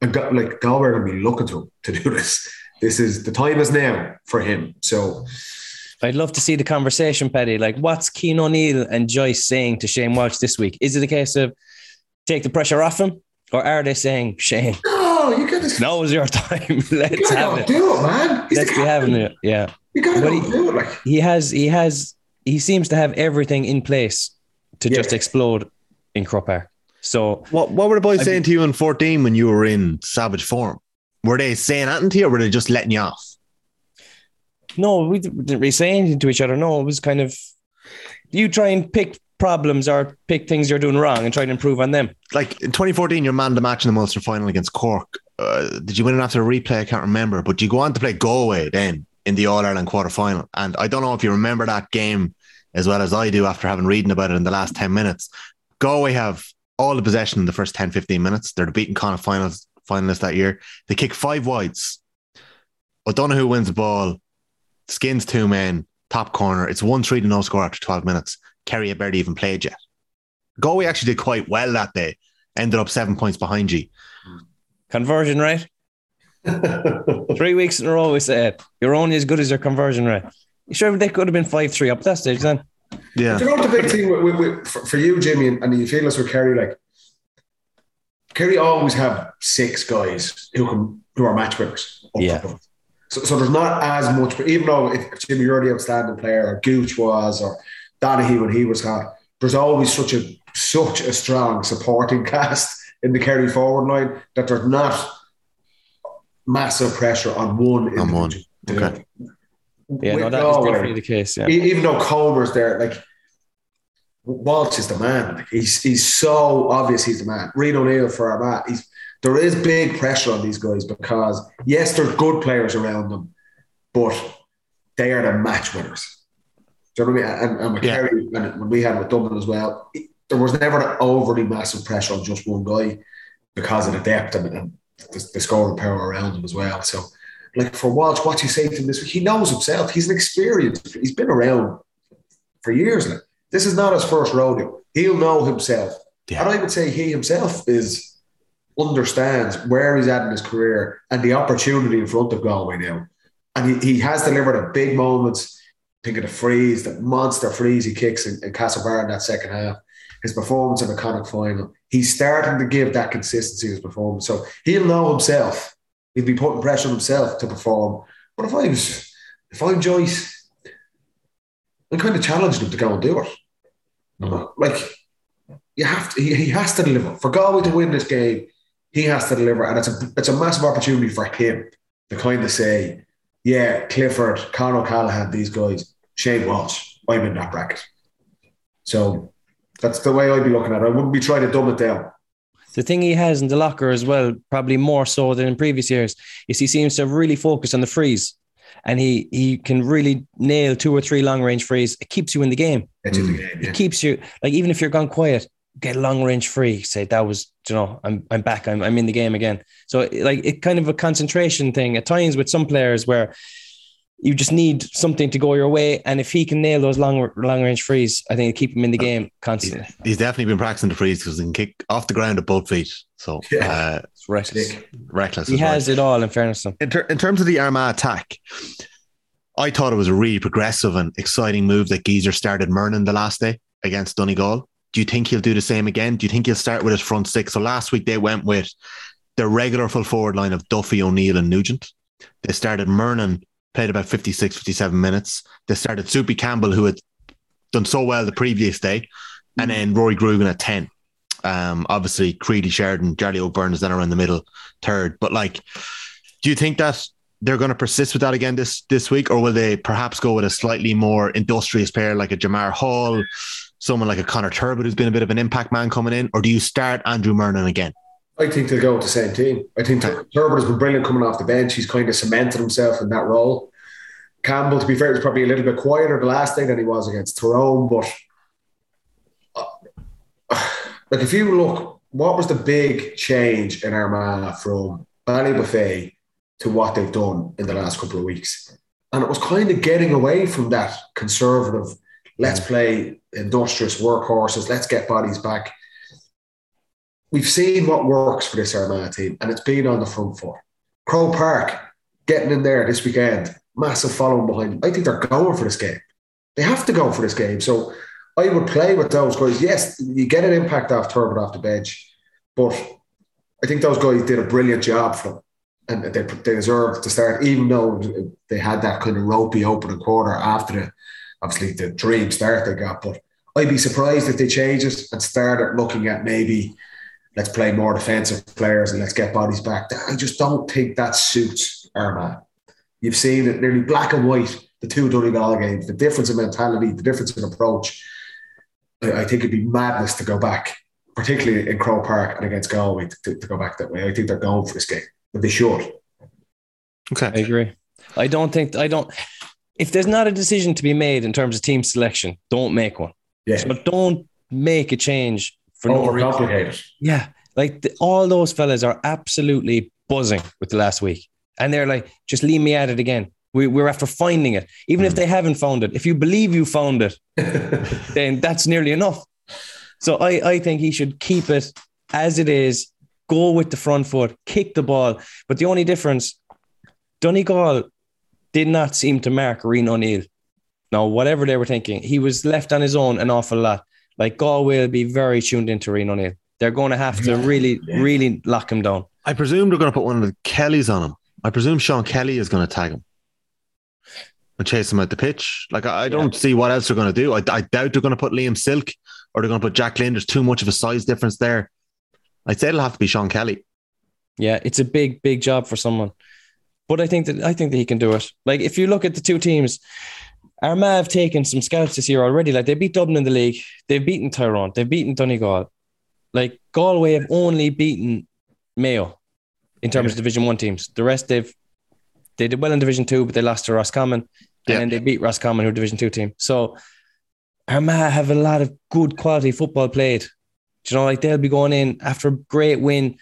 And Galway are going to be looking to him to do this. The time is now for him. So I'd love to see the conversation, Paddy. Like, what's Keane O'Neill and Joyce saying to Shane Walsh this week? Is it a case of take the pressure off him, or are they saying, Shane? No, you gotta. Now is your time. Let's have it. Do it, man. Let's be having it. Yeah. You gotta do it. Like. He seems to have everything in place to just explode in Croke Park. So what were the boys saying to you in 14 when you were in savage form? Were they saying anything to you, or were they just letting you off? No, we didn't really say anything to each other. No, it was kind of, you try and pick problems or pick things you're doing wrong and try to improve on them. Like in 2014, your man the match in the Ulster final against Cork. Did you win it after a replay? I can't remember, but you go on to play Galway then in the All-Ireland quarter-final. And I don't know if you remember that game as well as I do after having reading about it in the last 10 minutes. Galway have all the possession in the first 10-15 minutes. They're the beaten Connacht finalists that year. They kick five wides. O'Donoghue wins the ball, skins two men, top corner. It's 1-3 to no score after 12 minutes. Kerry had barely even played yet. Galway actually did quite well that day. Ended up 7 points behind you. Conversion rate. 3 weeks in a row we said, you're only as good as your conversion rate. You sure they could have been 5-3 up at that stage then? Yeah. Do you know what the big thing for you, Jimmy, and you feel this with Kerry, like, Kerry always have six guys who are match winners. Yeah. So there's not as much, but even though if Jimmy, you're the outstanding player, or Gooch was, or Donaghy when he was hot, there's always such a strong supporting cast in the Kerry forward line that there's not massive pressure on one individual. Okay. Yeah, no, that is definitely the case. Yeah. Even though Comer's there, like, Walsh is the man. Like, he's so obvious he's the man. Rian O'Neill for Armagh. There is big pressure on these guys because, yes, there's good players around them, but they are the match winners. Do you know what I mean? And with Kerry, and when we had with Dublin as well, there was never an overly massive pressure on just one guy because of the depth and the scoring power around him as well. So, like, for Walsh, what you say to him this week, he knows himself. He's an experienced. He's been around for years now. This is not his first rodeo. He'll know himself. Yeah. And I would say he himself understands where he's at in his career and the opportunity in front of Galway now. And he has delivered a big moments. Think of the freeze, the monster freeze he kicks in Castlebar in that second half. His performance in the Connacht final. He's starting to give that consistency to his performance. So he'll know himself. He'd be putting pressure on himself to perform. But if I'm Joyce, I'm kind of challenging him to go and do it. Like, you have to, he has to deliver. For Galway to win this game, he has to deliver. And it's a massive opportunity for him to kind of say, yeah, Clifford, Conor O'Callaghan, these guys, Shane Walsh, I'm in that bracket. So that's the way I'd be looking at it. I wouldn't be trying to dumb it down. The thing he has in the locker as well, probably more so than in previous years, is he seems to really focus on the frees. And he can really nail two or three long-range frees. It keeps you in the game. It keeps you, like, even if you're gone quiet, get a long-range free. Say, that was, I'm back. I'm in the game again. So, like, it kind of a concentration thing at times with some players where you just need something to go your way. And if he can nail those long-range frees, I think it'll keep him in the game constantly. He's definitely been practicing the frees because he can kick off the ground at both feet. So, it's reckless. He has it all, in fairness. In terms of the Armagh attack, I thought it was a really progressive and exciting move that Geezer started Mernon the last day against Donegal. Do you think he'll do the same again? Do you think he'll start with his front six? So last week they went with their regular full forward line of Duffy, O'Neill and Nugent. They started Mernon, played about 56, 57 minutes. They started Soupy Campbell, who had done so well the previous day, and then Rory Grugan at 10. Obviously, Creedy, Sheridan, Charlie O'Byrne is then around the middle, third. But, like, do you think that they're going to persist with that again this week, or will they perhaps go with a slightly more industrious player like a Jamar Hall, someone like a Conor Turbot who's been a bit of an impact man coming in, or do you start Andrew Mernon again? I think they'll go with the same team. I think Turbot has been brilliant coming off the bench. He's kind of cemented himself in that role. Campbell, to be fair, was probably a little bit quieter the last day than he was against Tyrone. But like, if you look, what was the big change in Armagh from Ballybuffet to what they've done in the last couple of weeks? And it was kind of getting away from that conservative, let's play industrious workhorses, let's get bodies back. We've seen what works for this Armagh team, and it's been on the front foot. Croke Park, getting in there this weekend, massive following behind them. I think they're going for this game. They have to go for this game. So I would play with those guys. Yes, you get an impact off Turbot off the bench, but I think those guys did a brilliant job for them, and they deserved to start, even though they had that kind of ropey opening quarter after the dream start they got. But I'd be surprised if they change it and started looking at maybe, let's play more defensive players and let's get bodies back. I just don't think that suits Armagh. You've seen it nearly black and white, the two Donegal games, the difference in mentality, the difference in approach. I think it'd be madness to go back, particularly in Croke Park and against Galway, to go back that way. I think they're going for this game, but they should. Okay, I agree. If there's not a decision to be made in terms of team selection, don't make one. Yes. But don't make a change for no reason. Yeah, like all those fellas are absolutely buzzing with the last week. and they're like, just leave me at it again. We're after finding it. Even if they haven't found it, if you believe you found it, then that's nearly enough. So I think he should keep it as it is, go with the front foot, kick the ball. But the only difference, Donegal did not seem to mark Rian O'Neill. Now, whatever they were thinking, he was left on his own an awful lot. Like, Galway will be very tuned into Rian O'Neill. They're going to have to really lock him down. I presume they're going to put one of the Kellys on him. I presume Sean Kelly is going to tag him and chase him out the pitch. Like, I don't see what else they're going to do. I doubt they're going to put Liam Silk or they're going to put Jack Lynn. There's too much of a size difference there. I'd say it'll have to be Sean Kelly. Yeah, it's a big, big job for someone. But I think that he can do it. Like, if you look at the two teams, Armagh have taken some scalps this year already. Like, they beat Dublin in the league. They've beaten Tyrone. They've beaten Donegal. Like, Galway have only beaten Mayo in terms of Division 1 teams. The rest, they did well in Division 2, but they lost to Roscommon. And then they beat Roscommon, who are a Division 2 team. So Armagh have a lot of good quality football played. Do you know, like, they'll be going in after a great win.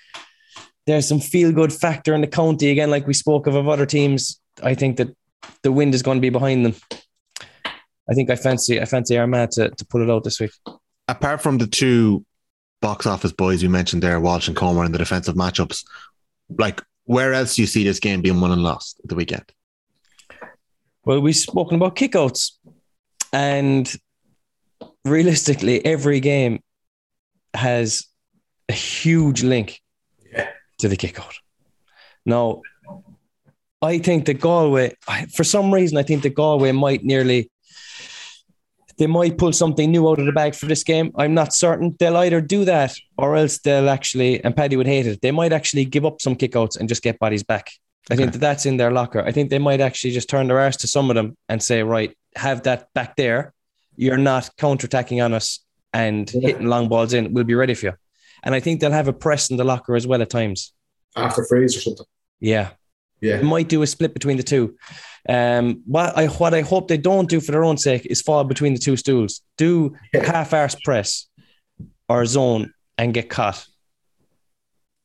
There's some feel-good factor in the county. Again, like we spoke of other teams, I think that the wind is going to be behind them. I think I fancy Armagh to pull it out this week. Apart from the two box office boys you mentioned there, Walsh and Comer, in the defensive matchups, like, where else do you see this game being won and lost at the weekend? Well, we've spoken about kickouts, and realistically, every game has a huge link to the kickout. Now, I think that Galway, for some reason, might nearly. They might pull something new out of the bag for this game. I'm not certain. They'll either do that or else they'll actually, and Paddy would hate it, they might actually give up some kickouts and just get bodies back. I think that's in their locker. I think they might actually just turn their arse to some of them and say, right, have that back there. You're not counter-attacking on us and hitting long balls in. We'll be ready for you. And I think they'll have a press in the locker as well at times. After freeze or something. Yeah. They might do a split between the two. What I hope they don't do for their own sake is fall between the two stools. Do half-arse press or zone and get caught.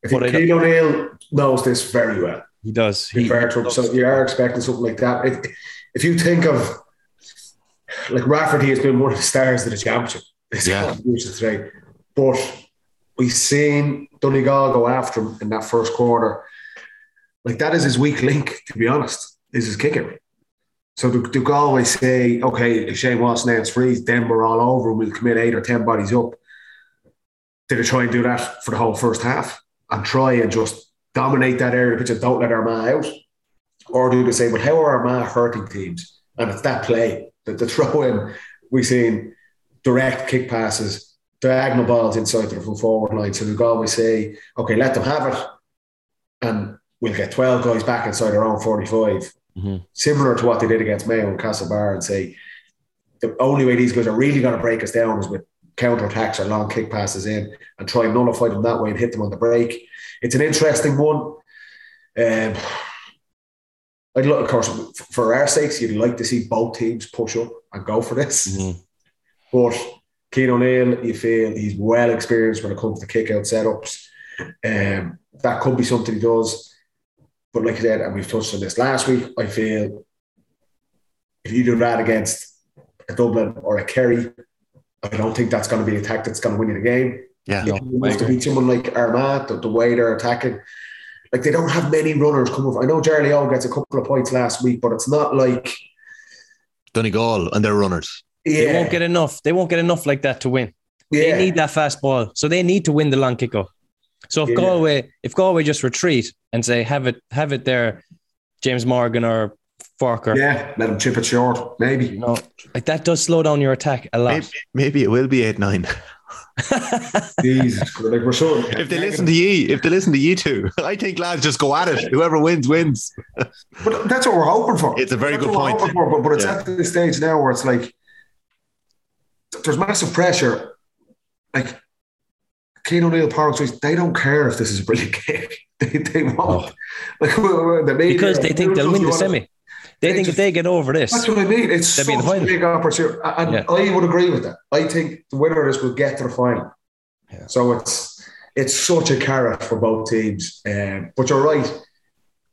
I think Lee O'Neill knows this very well. He does. So you are expecting something like that. If you think of, like, Rafferty has been one of the stars of the championship. Today. But we've seen Donegal go after him in that first quarter. Like, that is his weak link, to be honest, is his kicker. So the Galway say, okay, if Shane Walsh nails freeze, then we're all over, we'll commit 8 or 10 bodies up. Did they try and do that for the whole first half and try and just dominate that area of the pitch and don't let Armagh out? Or do they say, well, how are Armagh hurting teams? And it's that play, the throw-in. We've seen direct kick passes, diagonal balls inside the forward line. So the Galway say, okay, let them have it. And we'll get 12 guys back inside our own 45, similar to what they did against Mayo and Castlebar, and say the only way these guys are really going to break us down is with counter-attacks or long kick passes in, and try and nullify them that way and hit them on the break. It's an interesting one. I'd look, of course, for our sakes, you'd like to see both teams push up and go for this. But Keane O'Neill, you feel he's well experienced when it comes to kick-out setups. That could be something he does. But like I said, and we've touched on this last week, I feel if you do that against a Dublin or a Kerry, I don't think that's going to be an attack that's going to win you the game. Yeah, if you have to beat someone like Armagh, the way they're attacking, like, they don't have many runners coming over. I know Jarley O gets a couple of points last week, but it's not like Donegal and their runners. They won't get enough. They won't get enough like that to win. They need that fast ball, so they need to win the long kick-off. So if Galway just retreat and say, have it there, James Morgan or Forker. Yeah, let him chip it short, maybe. You know, like, that does slow down your attack a lot. Maybe it will be 8-9. Jesus, like, we're sure. If they listen to you two, I think, lads, just go at it. Whoever wins, wins. But that's what we're hoping for. It's a very good point. But it's at this stage now where it's like, there's massive pressure. Like, Keane O'Neill, Park, they don't care if this is a brilliant game. They won't. Oh. Like, because they think they'll win the semi. They think if they get over this. That's what I mean. It's such a big opportunity. And I would agree with that. I think the winner of this will get to the final. Yeah. So it's such a carrot for both teams. But you're right.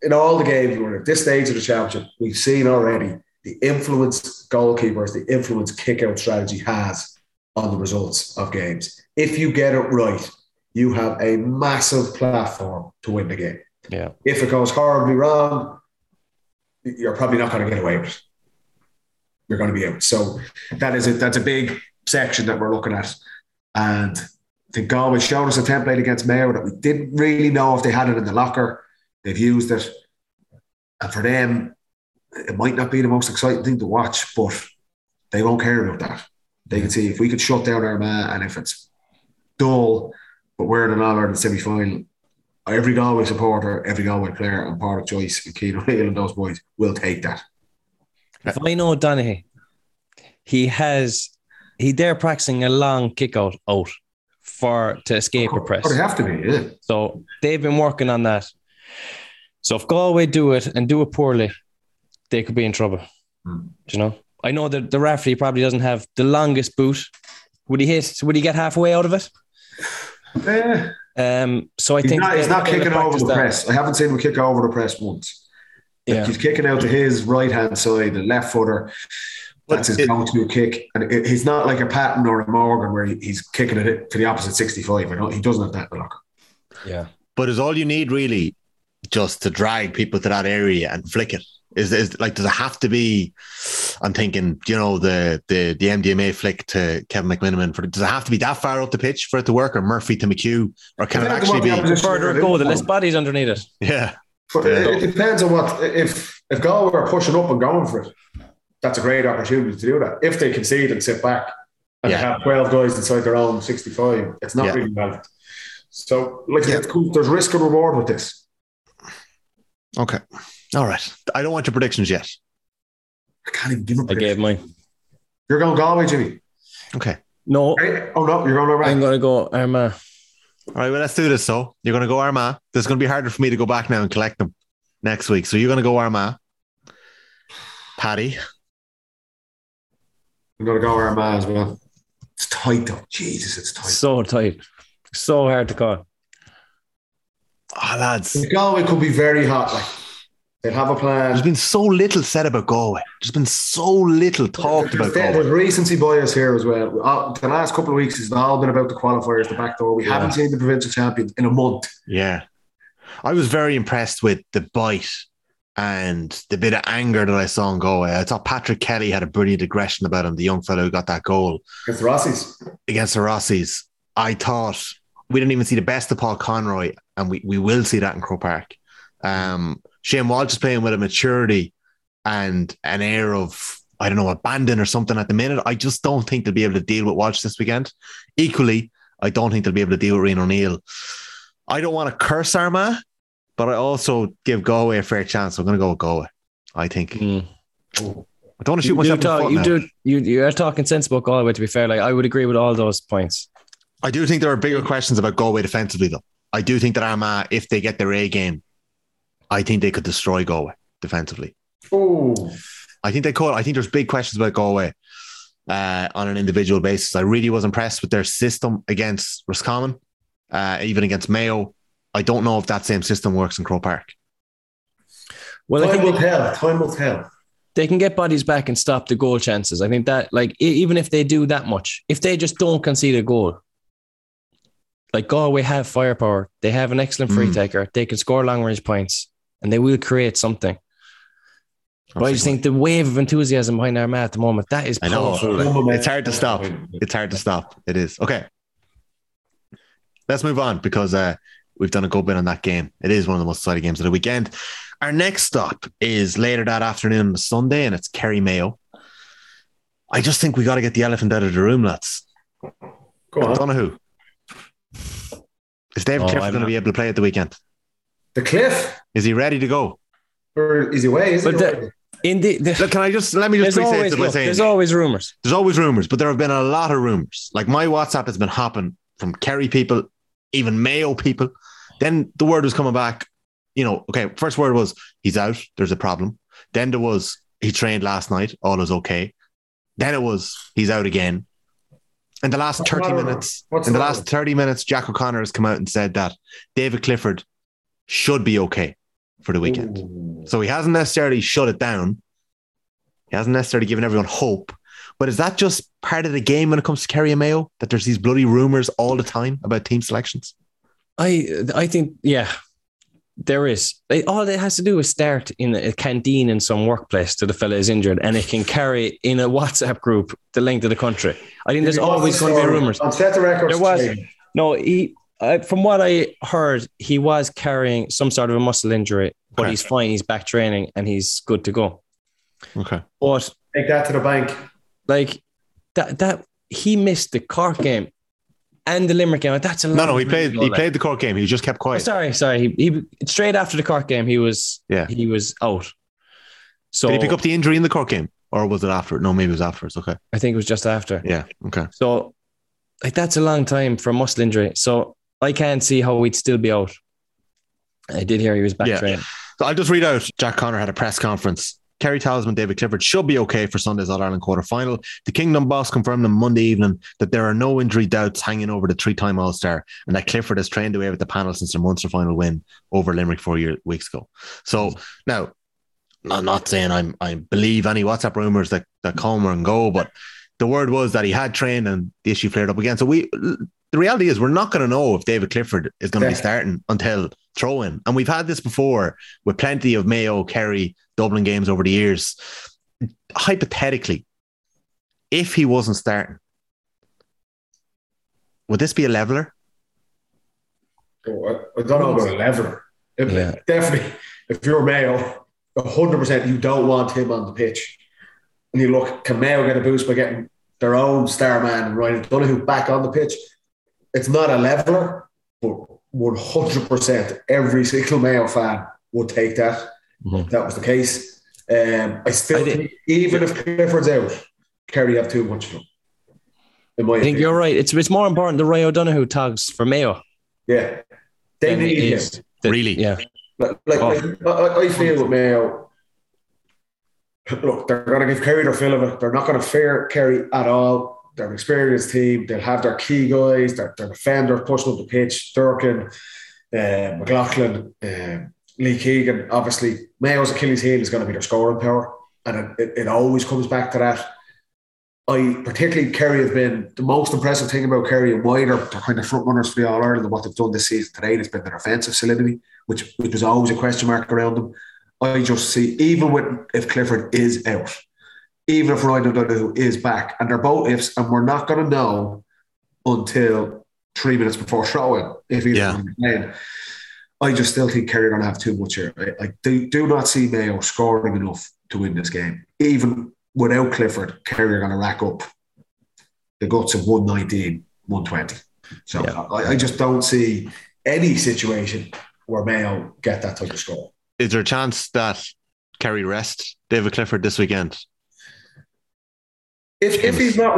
in all the games we're at this stage of the championship, we've seen already the influence goalkeepers, the influence kick-out strategy has on the results of games. If you get it right, you have a massive platform to win the game. Yeah. If it goes horribly wrong, you're probably not going to get away with it. You're going to be out. So that is it. That's a big section that we're looking at. And I think Galway showed us a template against Mayo that we didn't really know if they had it in the locker. They've used it. And for them, it might not be the most exciting thing to watch, but they won't care about that. They can see if we could shut down Armagh, and if it's dull, but we're in an All-Ireland semi-final, every Galway supporter, every Galway player, and part of Joyce and Keane O'Neill and those boys will take that. If I know O'Donoghue, he there practicing a long kick out to escape a press. They have to be, yeah. So they've been working on that. So if Galway do it and do it poorly, they could be in trouble. Mm. Do you know? I know that the referee probably doesn't have the longest boot. Would he get halfway out of it? Yeah. So he's not kicking over the press. I haven't seen him kick over the press once. Yeah. He's kicking out to his right hand side, the left footer. That's his go-to kick, and he's not like a Patton or a Morgan where he's kicking it to the opposite 65. I know he doesn't have that block. Yeah, but is all you need really just to drag people to that area and flick it? Is like, does it have to be? I'm thinking, you know, the MDMA flick to Kevin McMiniman. Does it have to be that far up the pitch for it to work, or Murphy to McHugh, or can it actually be further goal? The less bodies underneath it. Yeah, but it depends on what if Galway are pushing up and going for it. That's a great opportunity to do that. If they concede and sit back and have 12 guys inside their own 65, it's not really relevant. So, there's risk and reward with this. Okay. All right. I don't want your predictions yet. I can't even give a prediction. I gave mine. You're going Galway, Jimmy. Okay. No. Right? Oh, no. You're going Armagh. I'm going to go Armagh. All right. Well, let's do this. So, you're going to go Armagh. It's going to be harder for me to go back now and collect them next week. So, you're going to go Armagh. Paddy. I'm going to go Armagh as well. It's tight though. Jesus, it's tight. So tight. So hard to call. Oh, lads. Galway could be very hot. Like, they'll have a plan. There's been so little said about Galway. There's been so little talked about Galway. There's recency bias here as well. The last couple of weeks has all been about the qualifiers, the back door. We haven't seen the provincial champions in a month. Yeah. I was very impressed with the bite and the bit of anger that I saw in Galway. I thought Patrick Kelly had a brilliant aggression about him, the young fellow who got that goal. Against the Rossies. I thought we didn't even see the best of Paul Conroy, and we will see that in Croke Park. Shane Walsh is playing with a maturity and an air of, I don't know, abandon or something at the minute. I just don't think they'll be able to deal with Walsh this weekend. Equally, I don't think they'll be able to deal with Rian O'Neill. I don't want to curse Armagh, but I also give Galway a fair chance. I'm going to go with Galway, I think. Mm. I don't want to shoot myself in the foot now. You are talking sense about Galway, to be fair. Like, I would agree with all those points. I do think there are bigger questions about Galway defensively, though. I do think that Armagh, if they get their A game, I think they could destroy Galway defensively. Oh, I think they could. I think there's big questions about Galway on an individual basis. I really was impressed with their system against Roscommon, even against Mayo. I don't know if that same system works in Croke Park. Well, time will tell. They can get bodies back and stop the goal chances. I think that, like, even if they do that much, if they just don't concede a goal, like, Galway have firepower. They have an excellent free taker. They can score long-range points, and they will create something. But I just think the wave of enthusiasm behind Armagh at the moment, that is powerful. I know. It's hard to stop. It is. Okay. Let's move on, because... we've done a good bit on that game. It is one of the most exciting games of the weekend. Our next stop is later that afternoon on Sunday, and it's Kerry Mayo. I just think we got to get the elephant out of the room, lads. Go on. O'Donoghue. Is David Clifford going to be able to play at the weekend? The Cliff? Is he ready to go? Or is he away? Look, let me just preface it by saying there's always rumours. There's always rumours, but there have been a lot of rumours. Like, my WhatsApp has been hopping from Kerry people, even Mayo people. Then the word was coming back, you know, okay, first word was he's out, there's a problem. Then there was he trained last night, all is okay. Then it was he's out again. In the last 30 minutes, Jack O'Connor has come out and said that David Clifford should be okay. for the weekend. Ooh. So he hasn't necessarily shut it down. He hasn't necessarily given everyone hope. But is that just part of the game when it comes to Kerry and Mayo, that there's these bloody rumours all the time about team selections? I think, yeah, there is. All it has to do is start in a canteen in some workplace till the fella is injured, and it can carry in a WhatsApp group the length of the country. I think there's always going to be rumours. Set the record straight. From what I heard, he was carrying some sort of a muscle injury, but he's fine. He's back training and he's good to go. Okay. But take that to the bank. Like that he missed the Cork game and the Limerick game. Like, that's a lot. No, he played the Cork game. He just kept quiet. Sorry. He straight after the Cork game, he was out. So did he pick up the injury in the Cork game, or was it after? No, maybe it was after. It's okay. I think it was just after. Yeah. Okay. So like that's a long time for a muscle injury. So I can't see how he'd still be out. I did hear he was back training. So I'll just read out. Jack Connor had a press conference. Kerry talisman David Clifford should be okay for Sunday's All-Ireland quarter-final. The Kingdom boss confirmed on Monday evening that there are no injury doubts hanging over the three-time All-Star, and that Clifford has trained away with the panel since their Munster final win over Limerick 4 weeks ago. So now, I'm not saying I believe any WhatsApp rumours that Comer and go, but the word was that he had trained and the issue flared up again. So the reality is we're not going to know if David Clifford is going to be starting until throw-in. And we've had this before with plenty of Mayo, Kerry, Dublin games over the years. Hypothetically, if he wasn't starting, would this be a leveler? I don't know about a leveler. Definitely, if you're Mayo, 100% you don't want him on the pitch. And you look, can Mayo get a boost by getting their own star man, Rian O'Neill, back on the pitch? It's not a leveler, but 100% every single Mayo fan would take that if that was the case. I think even if Clifford's out, Kerry have too much of them. I think you're right. It's more important the Rian O'Donoghue tags for Mayo. Yeah. They need him. Really? Yeah. I feel with Mayo, look, they're going to give Kerry their fill of it. They're not going to fear Kerry at all. They're an experienced team. They'll have their key guys, their defenders pushing up the pitch, Durkin, McLaughlin, Lee Keegan. Obviously, Mayo's Achilles heel is going to be their scoring power, and it always comes back to that. Particularly Kerry have been, the most impressive thing about Kerry and why they're kind of front runners for the All-Ireland and what they've done this season today has been their offensive solidity, which was always a question mark around them. I just see, even if Clifford is out, even if Rian O'Donoghue is back, and they're both ifs, and we're not going to know until 3 minutes before throwing if he's playing. I just still think Kerry are going to have too much here. I do not see Mayo scoring enough to win this game. Even without Clifford, Kerry are going to rack up the guts of 119, 120. So I just don't see any situation where Mayo get that type of score. Is there a chance that Kerry rest David Clifford this weekend? If he's not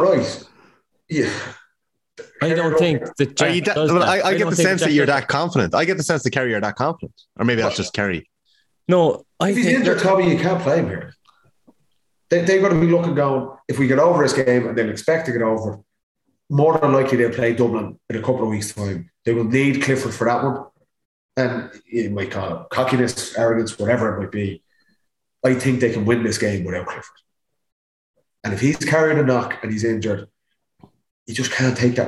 right, yeah. I don't think that Jack does that. I get the sense that you're that confident. I get the sense that Kerry are that confident. Or maybe that's just Kerry. No, I think... If he's injured, Tommy, you can't play him here. They've got to be looking down. If we get over this game, and they'll expect to get over, more than likely they'll play Dublin in a couple of weeks' time. They will need Clifford for that one. And you might call it cockiness, arrogance, whatever it might be. I think they can win this game without Clifford. And if he's carrying a knock and he's injured, you just can't take that.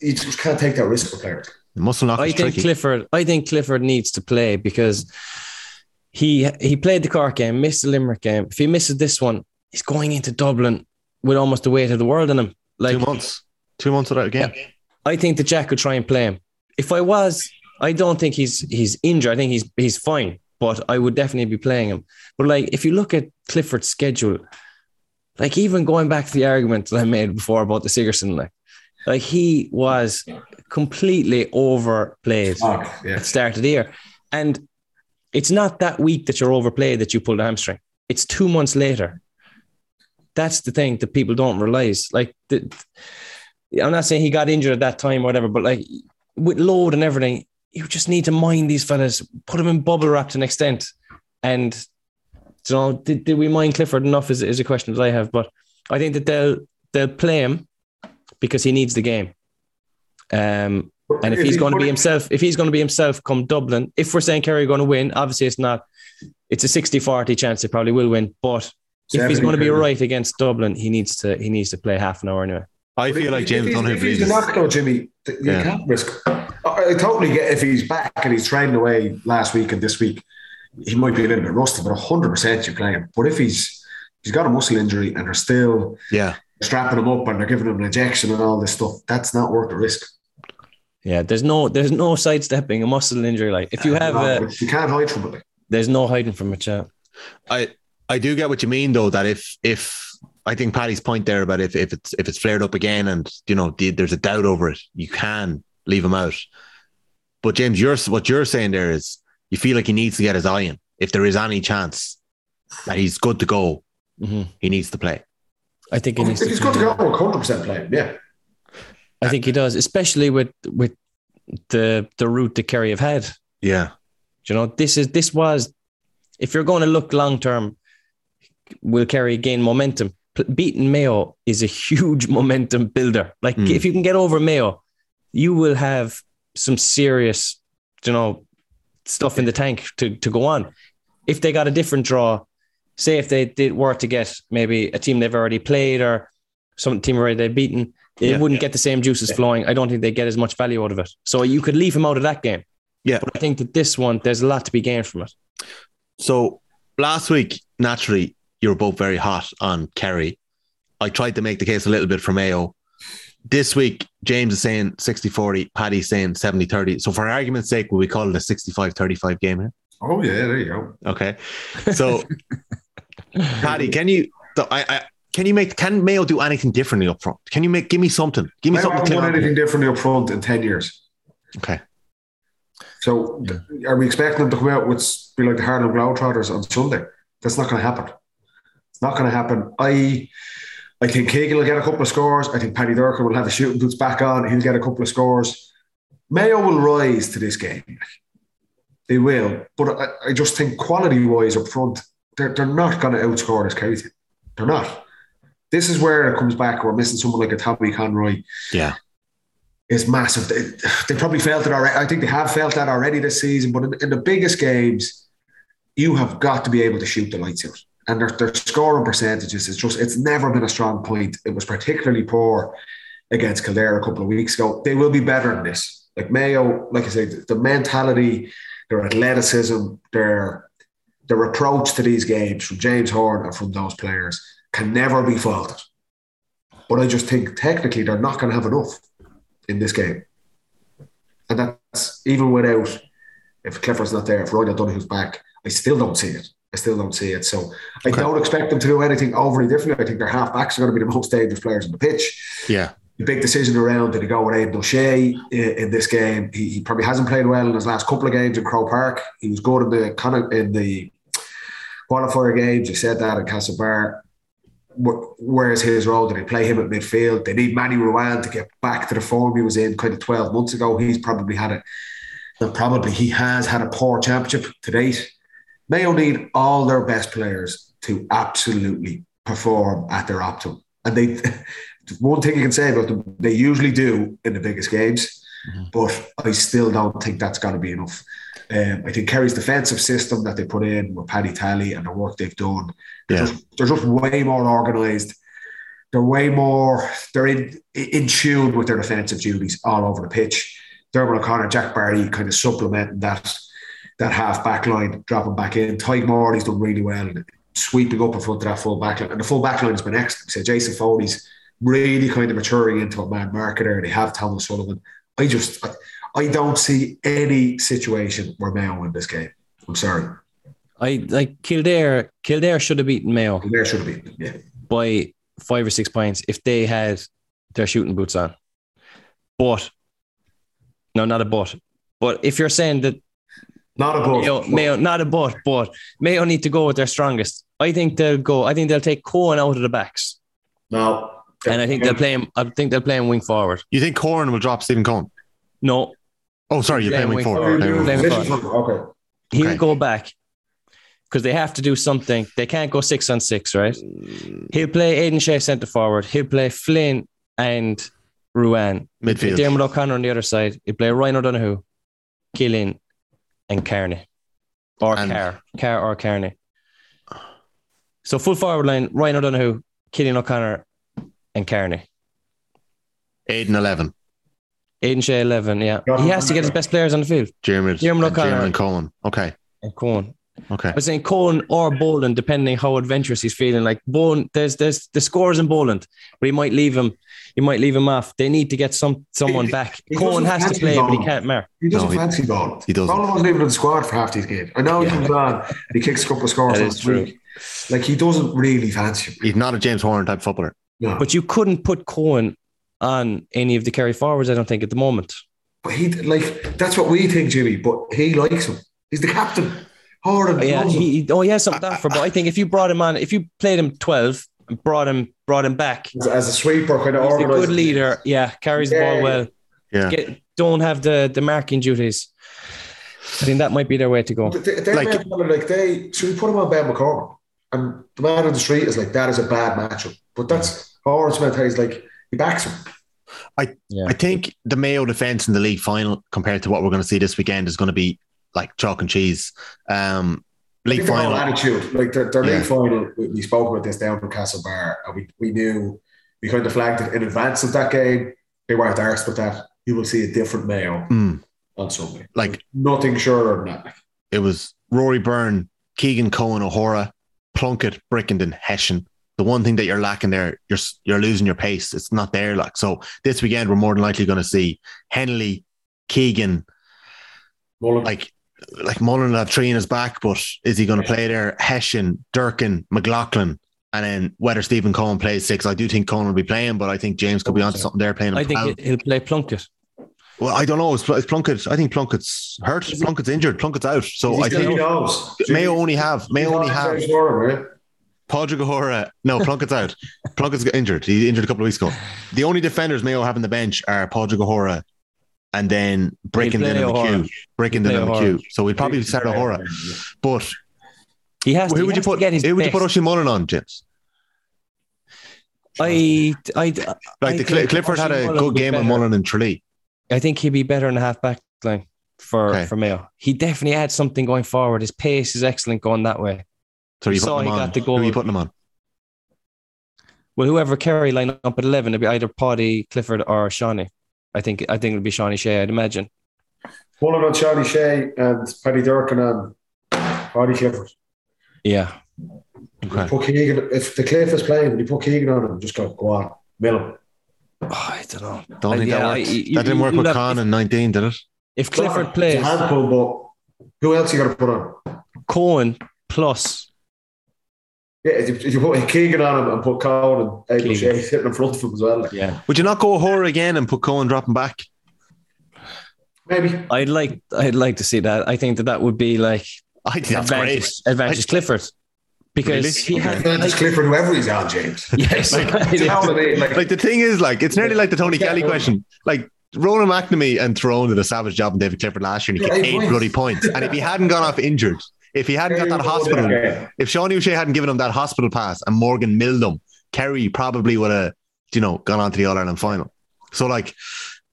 You just can't take that risk for players. The muscle knock is tricky. I think Clifford needs to play because he played the Cork game, missed the Limerick game. If he misses this one, he's going into Dublin with almost the weight of the world on him. Like 2 months, 2 months without a game. Yeah. I think that Jack could try and play him. I don't think he's injured. I think he's fine, but I would definitely be playing him. But like if you look at Clifford's schedule. Like, even going back to the argument that I made before about the Sigerson, like he was completely overplayed at the start of the year. And it's not that week that you're overplayed that you pull the hamstring. It's 2 months later. That's the thing that people don't realize. Like, I'm not saying he got injured at that time or whatever, but like with load and everything, you just need to mind these fellas, put them in bubble wrap to an extent. And... so did we mind Clifford enough is a question that I have, but I think that they'll play him because he needs the game. And if he's going to be himself, come Dublin, if we're saying Kerry are going to win, obviously it's not, it's a 60-40 chance they probably will win. But if he's going to be right against Dublin, he needs to play half an hour anyway. I feel like James O'Donoghue. If he's a knock though, Jimmy, you can't risk. I totally get if he's back and he's training away last week and this week, he might be a little bit rusty, but 100% you claim. But if he's got a muscle injury and they're still strapping him up and they're giving him an injection and all this stuff, that's not worth the risk. Yeah, there's no sidestepping a muscle injury. Like if you have, you can't hide from it. There's no hiding from it, chap. I do get what you mean though. That if I think Paddy's point there about if it's flared up again and you know there's a doubt over it, you can leave him out. But James, what you're saying there is you feel like he needs to get his eye in. If there is any chance that he's good to go, he needs to play. I think he needs. If he's good to go, 100% play. Yeah. I think he does, especially with the route that Kerry have had. Yeah. Do you know, this was, if you're going to look long-term, will Kerry gain momentum? Beating Mayo is a huge momentum builder. Like if you can get over Mayo, you will have some serious, you know, stuff in the tank to go on. If they got a different draw, say if they were to get maybe a team they've already played or some team already they've beaten, they wouldn't get the same juices flowing. I don't think they get as much value out of it. So you could leave him out of that game. Yeah. But I think that this one, there's a lot to be gained from it. So last week, naturally, you were both very hot on Kerry. I tried to make the case a little bit for Mayo. This week, James is saying 60-40, Paddy's saying 70-30. So for argument's sake, will we call it a 65-35 game here? Oh, yeah, there you go. Okay. So, Paddy, Can Mayo do anything differently up front? Give me something. Give me Mayo something. I haven't done anything differently up front in 10 years. Okay. So are we expecting them to come out with be like the Harlem Globetrotters on Sunday? That's not going to happen. It's not going to happen. I think Keegan will get a couple of scores. I think Paddy Durkin will have his shooting boots back on. He'll get a couple of scores. Mayo will rise to this game. They will. But I just think quality-wise up front, they're not going to outscore this Kerry team. They're not. This is where it comes back. We're missing someone like a Tommy Conroy. Yeah. It's massive. They probably felt it already. I think they have felt that already this season. But in the biggest games, you have got to be able to shoot the lights out. And their scoring percentages, it's never been a strong point. It was particularly poor against Kildare a couple of weeks ago. They will be better than this. Like Mayo, like I said, the mentality, their athleticism, their approach to these games from James Horne and from those players can never be faulted. But I just think technically they're not going to have enough in this game. And that's even without, if Clifford's not there, if Rian O'Donoghue's back, I still don't see it. So I don't expect them to do anything overly differently. I think their half-backs are going to be the most dangerous players on the pitch. Yeah. The big decision around, did he go with Aidan O'Shea in this game? He probably hasn't played well in his last couple of games in Croke Park. He was good in the qualifier games. You said that in Castlebar. Where's his role? Did they play him at midfield? They need Manny Ruan to get back to the form he was in kind of 12 months ago. He has had a poor championship to date. Mayo need all their best players to absolutely perform at their optimum. And one thing you can say about them, they usually do in the biggest games, but I still don't think that's going to be enough. I think Kerry's defensive system that they put in with Paddy Talley and the work they've done, they're just way more organised. They're way more, they're in tune with their defensive duties all over the pitch. Dermot O'Connor, Jack Barry kind of supplementing that half-back line, dropping back in. Tyke Morley's done really well, and sweeping up in front of that full-back line. And the full-back line has been excellent. So Jason Foley's really kind of maturing into a man marketer. They have Thomas Sullivan. I don't see any situation where Mayo win this game. I'm sorry. Kildare should have beaten Mayo. Kildare should have beaten by 5 or 6 points if they had their shooting boots on. But if you're saying that Mayo Mayo need to go with their strongest. I think they'll take Cohen out of the backs. No. And I think they'll play him wing forward. You think Cohen will drop Stephen Cohen? No. Oh, sorry, you're playing forward. Okay. He'll go back because they have to do something. They can't go 6-on-6, right? He'll play Aidan Shea centre forward. He'll play Flynn and Ruan. Midfield. Dermot O'Connor on the other side. You play Rian O'Donoghue, Keelan, and Kearney. Or Kearney. So full forward line, Rian O'Donoghue, Keelan O'Connor, and Kearney. Aidan Shea 11, yeah. He has to get his best players on the field. Dermot O'Connor. Dermot and Cohen. Okay. And Cohen. Okay. I was saying Cohen or Boland, depending how adventurous he's feeling. Like Boland, there's the scores in Boland, but he might leave him off. They need to get someone back. Cohen has to play, but he can't mark. He doesn't fancy Boland. He doesn't. Boland wasn't even in the squad for half these games. I know he comes on and he kicks a couple of scores last week. Like he doesn't really fancy him. He's not a James Horan type footballer. No. But you couldn't put Cohen on any of the Kerry forwards, I don't think, at the moment. But he that's what we think, Jimmy. But he likes him. He's the captain. Horrible. Yeah, he has something that for. But I think if you brought him on, if you played him 12 and brought him back as a sweeper, kind of he's a good leader. Yeah, carries the ball well. Yeah, don't have the marking duties. I think that might be their way to go. Should we put him on Ben McCormick? And the man on the street is like, that is a bad matchup. But that's Horan's mentality. He's like, he backs him. I think the Mayo defence in the league final compared to what we're going to see this weekend is going to be like chalk and cheese. League final attitude, like their league final. We spoke about this down in Castle Bar, and we knew, we kind of flagged it in advance of that game. They weren't arsed with that. You will see a different Mayo on Sunday. Like nothing shorter than that. It was Rory Byrne, Keegan, Cohen, O'Hora, Plunkett, Brickenden, Hessian. The one thing that you're lacking there, you're losing your pace. It's not there. Like, so this weekend, we're more than likely going to see Henley, Keegan, Mullen. Like Mullen will have three in his back, but is he going to play there? Hessian, Durkin, McLaughlin, and then whether Stephen Cohen plays 6. I do think Cohen will be playing, but I think James could be onto something there playing. I think he'll play Plunkett. Well, I don't know. It's Plunkett. I think Plunkett's hurt. Plunkett's injured. Plunkett's out. So I think Mayo only have Padraig O'Hora. No, Plunkett's out. Plunkett's got injured. He injured a couple of weeks ago. The only defenders Mayo have on the bench are Padraig O'Hora and then Brickenden and McHugh. So we'd probably start O'Hora. But he has who would you put? Who would you put Oisin Mullen on, James? Clifford had a good game on Mullen and Tralee. I think he'd be better in the half back line for Mayo. He definitely had something going forward. His pace is excellent going that way. So you saw he got the goal. Who are you putting him on? Well, whoever Kerry line up at 11, it'd be either Paddy, Clifford, or Shawnee. I think it'll be Shawnee Shea, I'd imagine. Mullen on Shawnee Shea and Paddy Durkin on Paddy Clifford. Yeah. Okay. Put Keegan, if the Cliff is playing, you put Keegan on him, just go on, mill him. Oh, I don't know. That didn't work with Khan in 19, did it? If Clifford plays, it's a handful, but who else you got to put on? Cohen plus. Yeah, if you put Keegan on him and put Cohen and Aidan Shea sitting in front of him as well. Yeah. Would you not go O'Hora again and put Cohen dropping back? Maybe. I'd like to see that. I think that would be like advantage Clifford. Because really? He had Clifford, whoever he's on, James. Yes. The thing is, it's nearly like the Tony Kelly question. Like Ronan McNamee and Tyrone did a savage job on David Clifford last year and he kicked 8 bloody points. And if he hadn't gone off injured, if he hadn't got that hospital, if Shawnee O'Shea hadn't given him that hospital pass and Morgan milled him, Kerry probably would have, gone on to the All-Ireland final. So,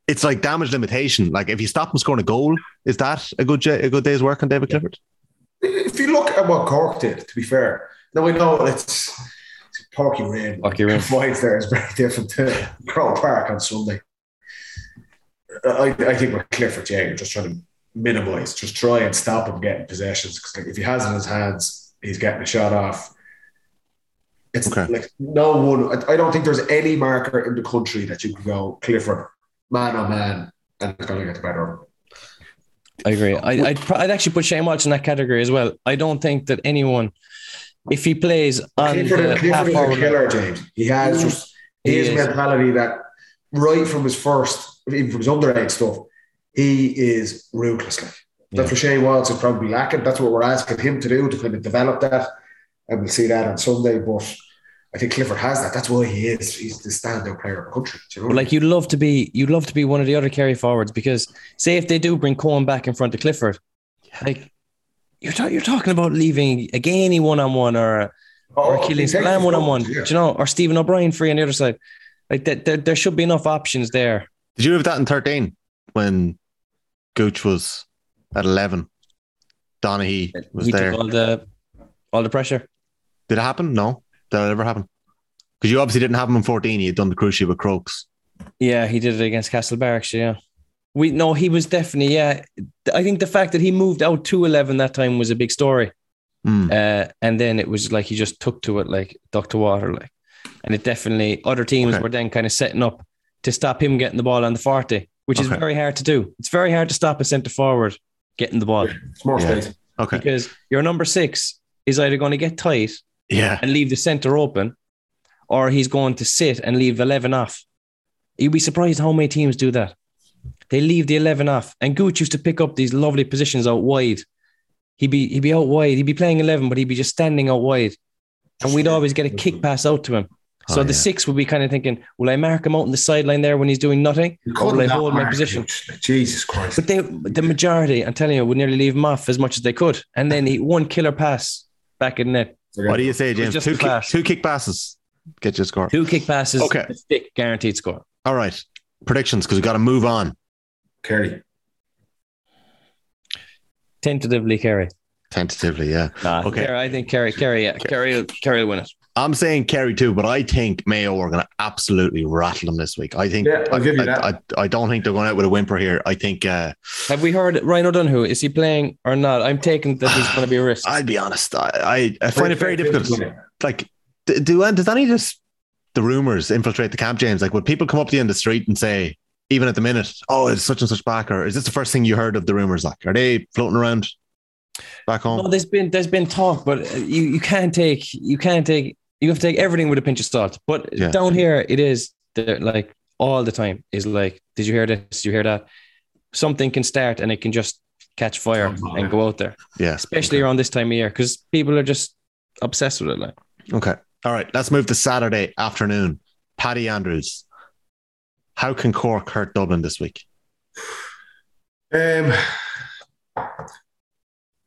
it's like damage limitation. Like, if you stop him scoring a goal, is that a good day's work on David Clifford? If you look at what Cork did, to be fair, now we know it's Corky Rain. Corky Rain. The vibe there is very different to Croke Park on Sunday. I think with Clifford, yeah, you're just trying to minimise, just try and stop him getting possessions, because if he has it in his hands, he's getting a shot off. It's okay. No one, I don't think there's any marker in the country that you can go Clifford man on man and it's going to get the better of him. I agree. I'd actually put Shane Walsh in that category as well. I don't think that anyone, if he plays on Clifford is a killer, James. He has just his mentality that right from his first, even from his underage stuff, he is ruthless. That's what Shane Walsh is probably lacking. That's what we're asking him to do, to kind of develop that. And we'll see that on Sunday. But I think Clifford has that. That's why he is. He's the standout player in the country. Do you know? Like you'd love to be one of the other Kerry forwards, because say if they do bring Cohen back in front of Clifford, like you're talking about leaving again a 1-on-1 or Achilles Lamb 1-on-1, do you know, or Stephen O'Brien free on the other side. Like that, there should be enough options there. Did you have that in 13 when Gooch was at 11? Donaghy was there. Took all the pressure. Did it happen? No. Did it ever happen? Because you obviously didn't have him in 14. He had done the cruise ship with Crokes. Yeah, he did it against Castlebar, actually, yeah. He was definitely, yeah. I think the fact that he moved out to 11 that time was a big story. And then it was like he just took to it like duck to water, like. And it definitely, other teams were then kind of setting up to stop him getting the ball on the 40, which is very hard to do. It's very hard to stop a centre forward getting the ball. It's more space. Okay. Because your number six is either going to get tight and leave the centre open, or he's going to sit and leave 11 off. You'd be surprised how many teams do that. They leave the 11 off. And Gooch used to pick up these lovely positions out wide. He'd be out wide. He'd be playing 11, but he'd be just standing out wide. And we'd always get a kick pass out to him. So the six would be kind of thinking, will I mark him out on the sideline there when he's doing nothing? Or will I hold my position? Jesus Christ. But the majority, I'm telling you, would nearly leave him off as much as they could. And then one killer pass back in net. What do you say, James? Two kick passes. Get your score. Two kick passes. Okay. A stick, guaranteed score. All right. Predictions, because we've got to move on. Kerry. Tentatively Kerry. Tentatively, yeah. Nah, okay. I think Kerry, yeah. Kerry will win it. I'm saying Kerry too, but I think Mayo are going to absolutely rattle them this week. I think I'll give you that. I don't think they're going out with a whimper here. I think. Have we heard Rian O'Donoghue? Is he playing or not? I'm taking that he's going to be a risk. I'll be honest. I find it very difficult. Like, does any just the rumors infiltrate the camp, James? Like, would people come up to you in the street and say, even at the minute, oh, it's such and such back, or is this the first thing you heard of the rumors? Like, are they floating around back home? No, there's been talk, but you can't take. You have to take everything with a pinch of salt. But down here, it is like all the time is like, did you hear this? Did you hear that? Something can start and it can just catch fire and go out there. Yeah. Especially around this time of year because people are just obsessed with it. Like. Okay. All right. Let's move to Saturday afternoon. Paddy Andrews. How can Cork hurt Dublin this week? I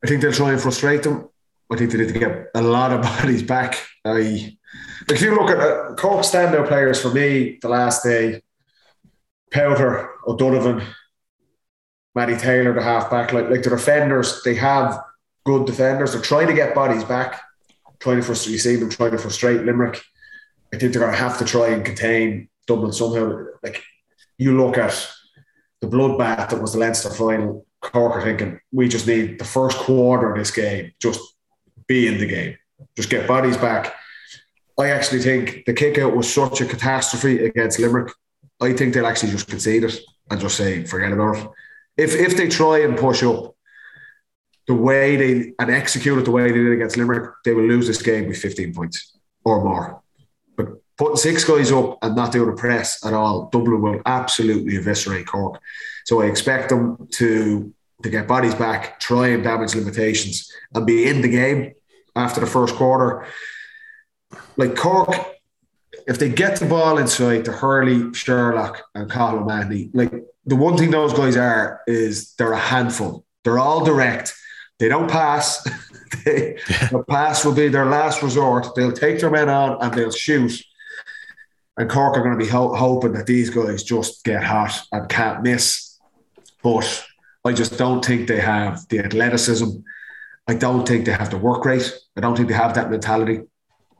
think they'll try and frustrate them. I think they need to get a lot of bodies back. If you look at Cork standout players for me the last day, Powter, O'Donovan, Matty Taylor, the halfback, like the defenders, they have good defenders. They're trying to get bodies back, trying to frustrate. You see them trying to frustrate Limerick. I think they're going to have to try and contain Dublin somehow. Like you look at the bloodbath that was the Leinster final. Cork are thinking we just need the first quarter of this game just. Be in the game, just get bodies back. I actually think the kick out was such a catastrophe against Limerick. I think they'll actually just concede it and just say forget about it. If they try and push up the way they and execute it the way they did against Limerick, they will lose this game with 15 points or more. But putting six guys up and not doing a press at all, Dublin will absolutely eviscerate Cork. So I expect them to get bodies back, try and damage limitations and be in the game after the first quarter. Like Cork, if they get the ball inside to Hurley, Sherlock and Colin Manley, like the one thing those guys are is they're a handful. They're all direct. They don't pass. The pass will be their last resort. They'll take their men on and they'll shoot. And Cork are going to be hoping that these guys just get hot and can't miss. But I just don't think they have the athleticism. I don't think they have the work rate. I don't think they have that mentality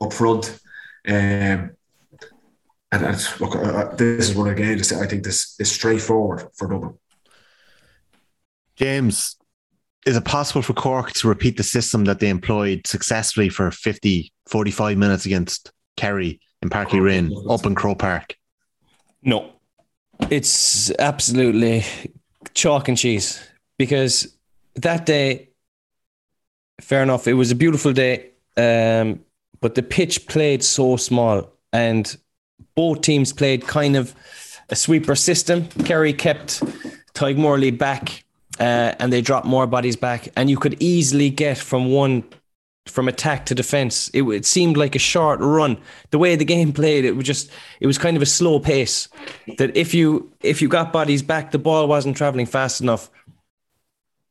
up front. This is one of the games that I think this is straightforward for Dublin. James, is it possible for Cork to repeat the system that they employed successfully for 45 minutes against Kerry in Parky Rinn up in Croke Park? No. It's absolutely chalk and cheese, because that day, fair enough, it was a beautiful day, but the pitch played so small and both teams played kind of a sweeper system. Kerry kept Tig Morley back and they dropped more bodies back, and you could easily get from attack to defence. It seemed like a short run. The way the game played, it was kind of a slow pace that if you got bodies back, the ball wasn't travelling fast enough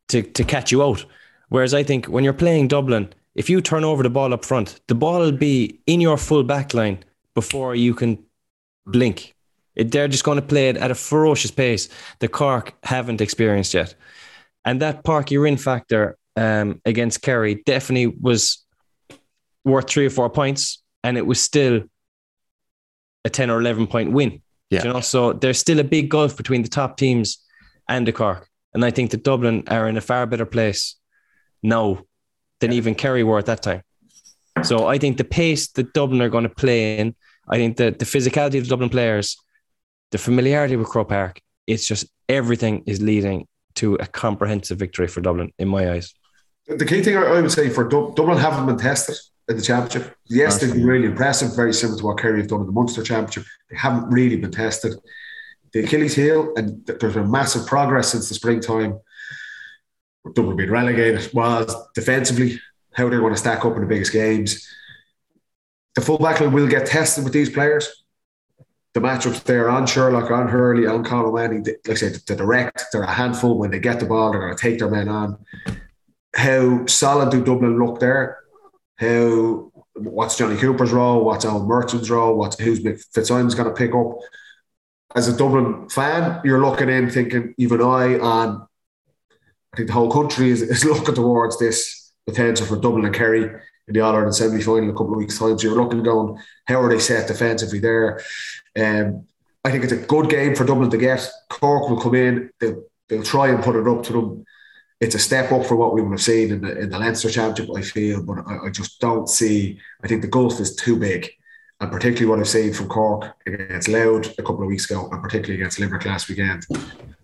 to catch you out. Whereas I think when you're playing Dublin, if you turn over the ball up front, the ball will be in your full back line before you can blink. They're just going to play it at a ferocious pace that Cork haven't experienced yet. And that Park you're in factor against Kerry definitely was worth 3 or 4 points, and it was still a 10 or 11 point win. Yeah. You know? So there's still a big gulf between the top teams and the Cork. And I think that Dublin are in a far better place now than even Kerry were at that time. So I think the pace that Dublin are going to play in, I think that the physicality of the Dublin players, the familiarity with Croke Park, it's just everything is leading to a comprehensive victory for Dublin, in my eyes. The key thing I would say for Dublin haven't been tested in the Championship. Yes, they've been really impressive, very similar to what Kerry have done in the Munster Championship. They haven't really been tested. The Achilles heel, and there's been massive progress since the springtime. Dublin being relegated, was defensively, how they're going to stack up in the biggest games. The full backline will get tested with these players. The matchups there on Sherlock, on Hurley, on Conor Manning, like I said, they're direct, they're a handful. When they get the ball, they're going to take their men on. How solid do Dublin look there? How, what's Johnny Cooper's role? What's Owen Merton's role? Who's Fitzsimon's going to pick up? As a Dublin fan, you're looking in thinking, even I think the whole country is looking towards this potential for Dublin and Kerry in the All-Ireland semi-final in a couple of weeks' time. So you're looking going, how are they set defensively there? I think it's a good game for Dublin to get. Cork will come in, they'll try and put it up to them. It's a step up for what we would have seen in the Leinster Championship, I feel, but I just don't see, I think the gulf is too big. And particularly what I've seen from Cork against Louth a couple of weeks ago, and particularly against Limerick last weekend.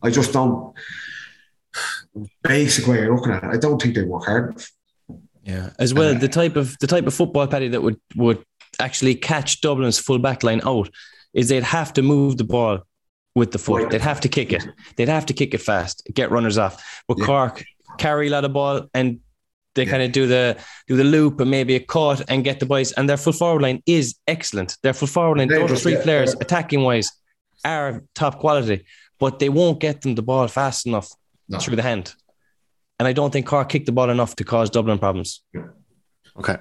I just don't, basic way of looking at it, I don't think they work hard enough. Yeah, as well, the type of football, Paddy, that would actually catch Dublin's full back line out is they'd have to move the ball with the foot. They'd have to kick it. They'd have to kick it fast, get runners off. But Cork carry a lot of ball and they kind of do the loop and maybe a cut and get the boys. And their full forward line is excellent. Their full forward line, those three players, attacking-wise, are top quality. But they won't get them the ball fast enough through the hand. And I don't think Cork kicked the ball enough to cause Dublin problems. Okay.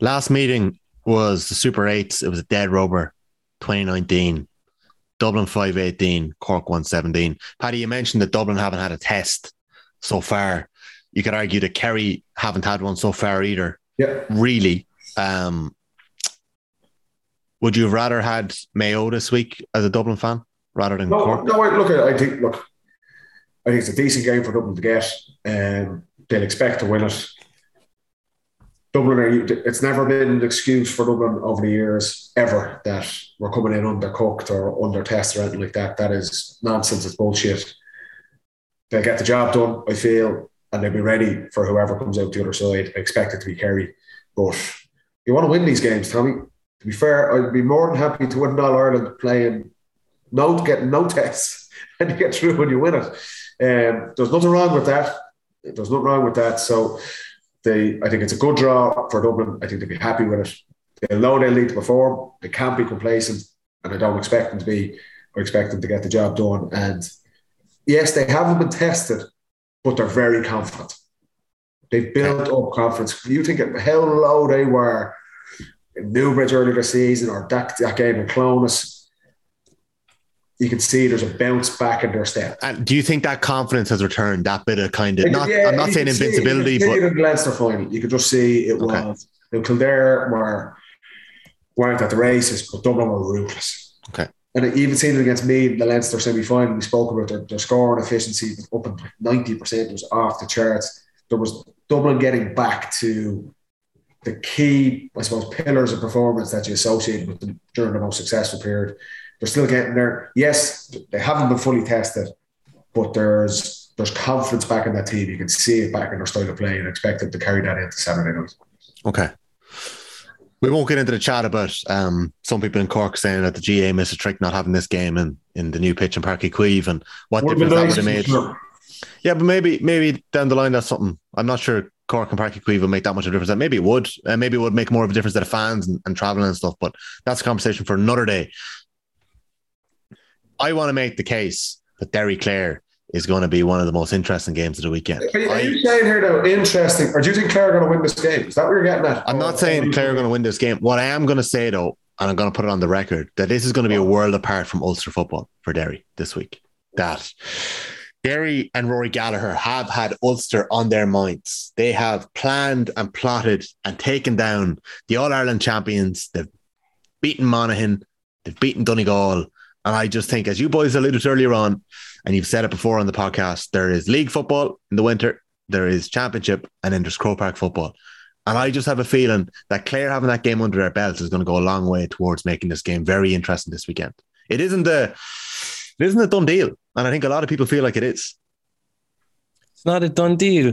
Last meeting was the Super 8s. It was a dead rubber, 2019. Dublin 518, Cork 117. Paddy, you mentioned that Dublin haven't had a test so far. You could argue that Kerry haven't had one so far either. Yeah. Really. Would you have rather had Mayo this week as a Dublin fan rather than Cork? No, I think it's a decent game for Dublin to get. They'll expect to win it. Dublin, it's never been an excuse for Dublin over the years, ever, that we're coming in undercooked or under test or anything like that. That is nonsense. It's bullshit. They'll get the job done, I feel, and they'll be ready for whoever comes out the other side. I expect it to be Kerry. But you want to win these games, Tommy. To be fair, I'd be more than happy to win an All-Ireland playing, getting no tests, and you get through when you win it. There's nothing wrong with that. So I think it's a good draw for Dublin. I think they'll be happy with it. They know they need to perform. They can't be complacent, and I don't expect them to be. I expect them to get the job done. And yes, they haven't been tested, but they're very confident. They've built up confidence. You think of how low they were in Newbridge earlier this season, or that game in Clonus. You can see there's a bounce back in their step. And do you think that confidence has returned, that bit of kind of... I'm not saying invincibility, but... You can see it in the Leinster final. You could just see it was... Kildare weren't at the races, but Dublin were ruthless. Okay. And I even seen it against me in the Leinster semi-final. We spoke about their scoring efficiency was up at 90%. It was off the charts. There was Dublin getting back to the key, I suppose, pillars of performance that you associate with them during the most successful period. They're still getting there. Yes, they haven't been fully tested, but there's confidence back in that team. You can see it back in their style of play, and expect them to carry that into Saturday night. Okay. We won't get into the chat about some people in Cork saying that the GAA missed a trick not having this game in the new pitch in Parky Queeve and what difference that would have made. Sure. Yeah, but maybe down the line that's something. I'm not sure Cork and Parky Queeve will make that much of a difference. Maybe it would. Maybe it would make more of a difference to the fans and travelling and stuff, but that's a conversation for another day. I want to make the case that Derry Clare is going to be one of the most interesting games of the weekend. Are you saying here though, interesting, or do you think Clare are going to win this game? Is that what you're getting at? I'm not saying Clare are going to win this game. What I am going to say though, and I'm going to put it on the record, that this is going to be a world apart from Ulster football for Derry this week. That Derry and Rory Gallagher have had Ulster on their minds. They have planned and plotted and taken down the All-Ireland champions. They've beaten Monaghan. They've beaten Donegal. And I just think, as you boys alluded earlier on, and you've said it before on the podcast, there is league football in the winter, there is championship, and then there's Croke Park football. And I just have a feeling that Clare having that game under their belts is going to go a long way towards making this game very interesting this weekend. It isn't a done deal. And I think a lot of people feel like it is. It's not a done deal.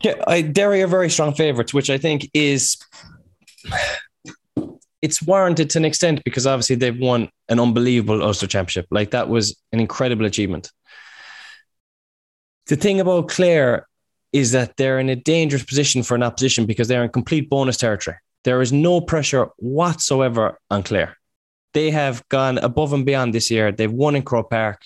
Derry are very strong favourites, which I think is... It's warranted to an extent because obviously they've won an unbelievable Ulster Championship. Like, that was an incredible achievement. The thing about Clare is that they're in a dangerous position for an opposition because they're in complete bonus territory. There is no pressure whatsoever on Clare. They have gone above and beyond this year. They've won in Croke Park.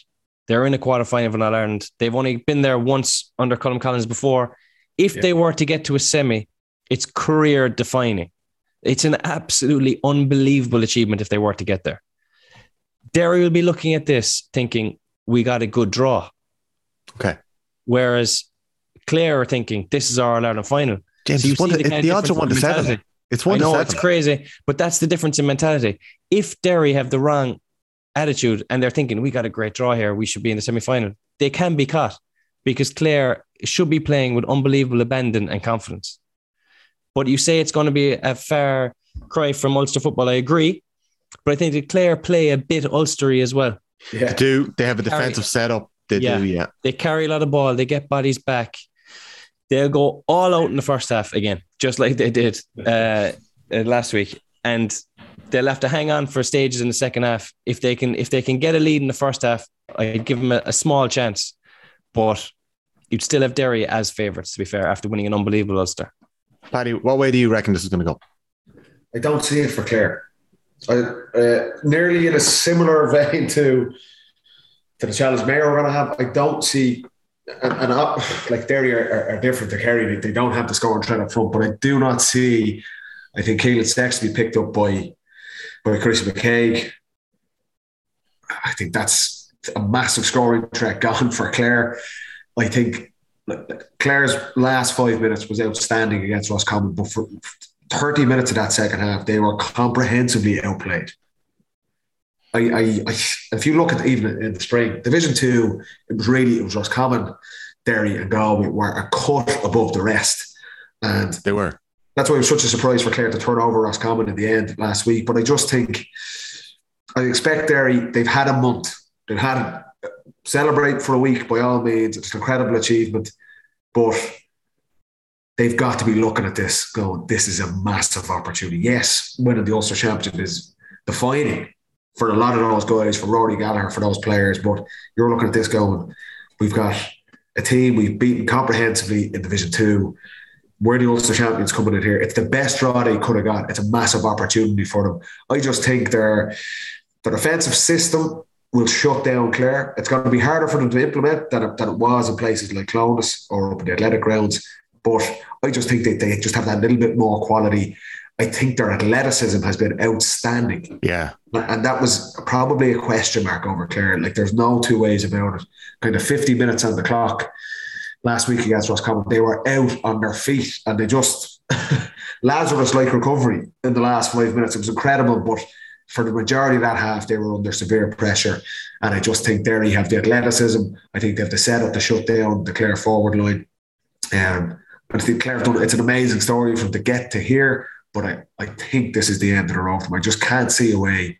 They're in a quarterfinal of an All-Ireland. They've only been there once under Colm Collins before. If they were to get to a semi, it's career-defining. It's an absolutely unbelievable achievement if they were to get there. Derry will be looking at this thinking, we got a good draw. Okay. Whereas Clare are thinking, this is our All-Ireland final. James, so the odds are 1-7. It's 1-7. That's crazy, but that's the difference in mentality. If Derry have the wrong attitude and they're thinking, we got a great draw here, we should be in the semi-final, they can be caught because Clare should be playing with unbelievable abandon and confidence. But you say it's going to be a fair cry from Ulster football. I agree. But I think that Clare play a bit Ulstery as well. Yeah. They do. They have a defensive setup. They do. They carry a lot of ball. They get bodies back. They'll go all out in the first half again, just like they did last week. And they'll have to hang on for stages in the second half. If they can get a lead in the first half, I'd give them a small chance. But you'd still have Derry as favourites, to be fair, after winning an unbelievable Ulster. Paddy, what way do you reckon this is going to go? I don't see it for Clare. Nearly in a similar vein to the challenge Mayo are going to have, I don't see... And Derry are different to Kerry. They don't have the scoring trend up front, but I do not see... I think Keelan's next to be picked up by Chris McCaig. I think that's a massive scoring threat gone for Clare. I think... Clare's last 5 minutes was outstanding against Roscommon, but for 30 minutes of that second half, they were comprehensively outplayed. If you look at even in the spring, Division 2, it was Roscommon, Derry and Galway were a cut above the rest. And they were. That's why it was such a surprise for Clare to turn over Roscommon in the end last week. But I just think, I expect Derry, they've had a month. They've had... Celebrate for a week by all means. It's an incredible achievement, but they've got to be looking at this going, this is a massive opportunity. Yes, winning the Ulster Championship is defining for a lot of those guys, for Rory Gallagher, for those players, but you're looking at this going, we've got a team we've beaten comprehensively in Division 2. We're the Ulster Champions coming in here. It's the best draw they could have got. It's a massive opportunity for them. I just think their defensive system will shut down Clare. It's going to be harder for them to implement than it was in places like Clonus or up in the athletic grounds. But I just think they just have that little bit more quality. I think their athleticism has been outstanding. Yeah. And that was probably a question mark over Clare. Like, there's no two ways about it. Kind of 50 minutes on the clock last week against Roscommon, they were out on their feet and they just Lazarus-like recovery in the last 5 minutes. It was incredible, but for the majority of that half, they were under severe pressure. And I just think Derry have the athleticism. I think they have the setup to shut down the Clare forward line. And I think Clare have done, it's an amazing story from the get to here, but I think this is the end of the road for them. I just can't see a way.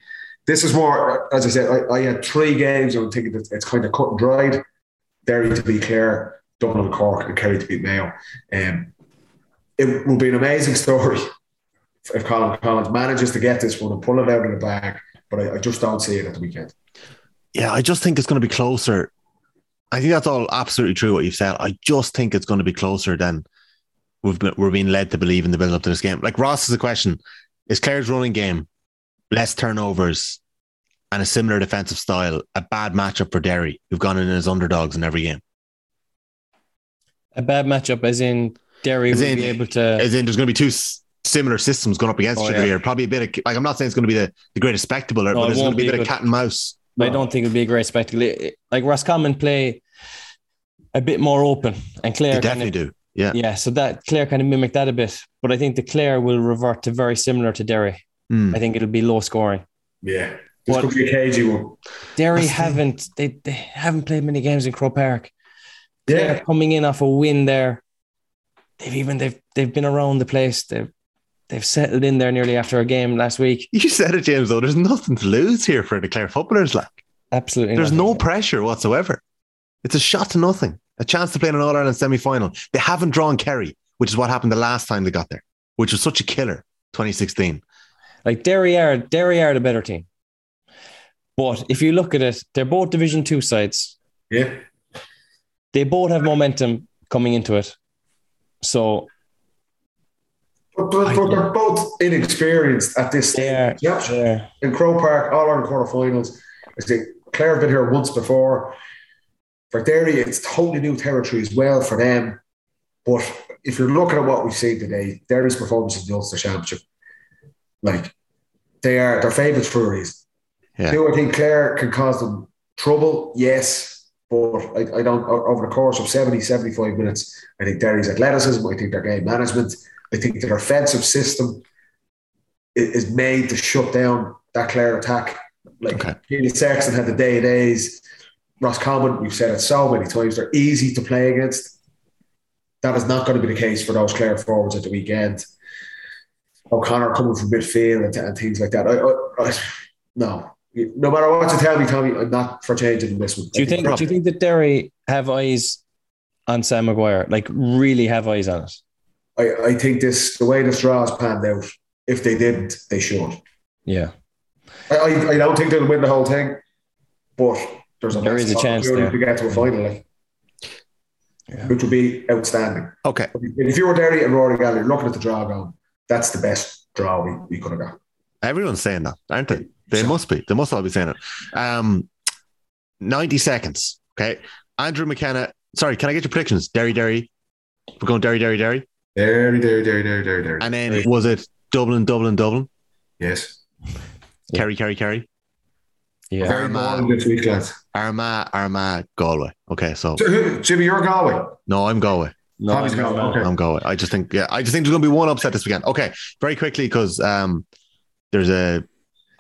This is more, as I said, I had three games. I'm thinking it's kind of cut and dried. Derry to beat Clare, Dublin, Cork, and Kerry to beat Mayo. It will be an amazing story if Colin Collins manages to get this one and pull it out of the bag, but I just don't see it at the weekend. Yeah, I just think it's going to be closer. I think that's all absolutely true what you've said. I just think it's going to be closer than we're being led to believe in the build-up to this game. Like, Ross is the question, is Clare's running game, less turnovers and a similar defensive style, a bad matchup for Derry, who've gone in as underdogs in every game? A bad matchup as in Derry will be able to... As in there's going to be two... similar systems going up against each other here. Probably a bit of, like, I'm not saying it's going to be the greatest spectacle, but it's going to be a bit of cat and mouse. I don't think it'll be a great spectacle. Like, Roscommon play a bit more open, and Clare they definitely do. Yeah. Yeah. So that Clare kind of mimic that a bit, but I think the Clare will revert to very similar to Derry. I think it'll be low scoring. Yeah. This could be a cagey one. Derry haven't, they haven't played many games in Croke Park. Clare coming in off a win there. They've been around the place. They've settled in there nearly after a game last week. You said it, James, though. There's nothing to lose here for the Clare footballers. Absolutely. There's no pressure whatsoever. It's a shot to nothing. A chance to play in an All-Ireland semi-final. They haven't drawn Kerry, which is what happened the last time they got there, which was such a killer, 2016. Like, Derry are the better team. But if you look at it, they're both Division 2 sides. Yeah. They both have momentum coming into it. So... But they're both inexperienced at this stage. Yeah. In Croke Park, All-Ireland quarterfinals. Clare have been here once before. For Derry, it's totally new territory as well for them. But if you're looking at what we've seen today, Derry's performance in the Ulster Championship, they're favourites for a reason. Yeah. Do I think Clare can cause them trouble? Yes, but I don't. Over the course of 70, 75 minutes, I think Derry's athleticism, I think their game management, I think their offensive system is made to shut down that Clare attack. Keely Sexton had the day-to-days. Roscommon, we've said it so many times, they're easy to play against. That is not going to be the case for those Clare forwards at the weekend. O'Connor coming from midfield and things like that. No matter what you tell me, Tommy, I'm not for changing this one. Do you think that Derry have eyes on Sam Maguire? Like, really have eyes on it? I think the way this draw is panned out, if they didn't, they should. Yeah. I don't think they'll win the whole thing, but there is a chance there to get to a final, which would be outstanding. Okay. If you were Derry and Rory Gallagher looking at the draw going, that's the best draw we could have got. Everyone's saying that, aren't they? They must all be saying it. 90 seconds. Okay. Andrew McKenna. Sorry, can I get your predictions? Derry. We're going Derry. Derry. And then was it Dublin? Yes. Kerry. Yeah. Very boring this week, lads. Armagh, Galway. Okay, so Jimmy, you're Galway. No, I'm Galway. No, Tommy's Galway. Okay. I'm Galway. I just think there's going to be one upset this weekend. Okay, very quickly, because there's a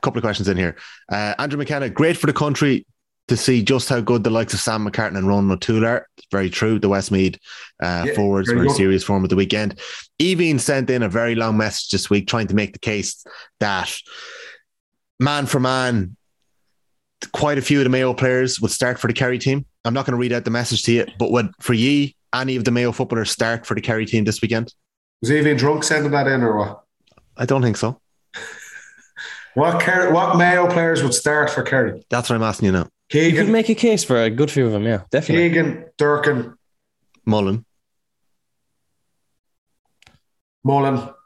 couple of questions in here. Andrew McKenna, great for the country to see just how good the likes of Sam McCartan and Ronan O'Toole are. Very true. The Westmeath forwards were in serious form at the weekend. Evine sent in a very long message this week trying to make the case that man for man, quite a few of the Mayo players would start for the Kerry team. I'm not going to read out the message to you, but any of the Mayo footballers start for the Kerry team this weekend? Was Evine drunk sending that in or what? I don't think so. What Mayo players would start for Kerry? That's what I'm asking you now. Keegan, you could make a case for a good few of them, yeah, definitely. Keegan, Durkin, Mullen,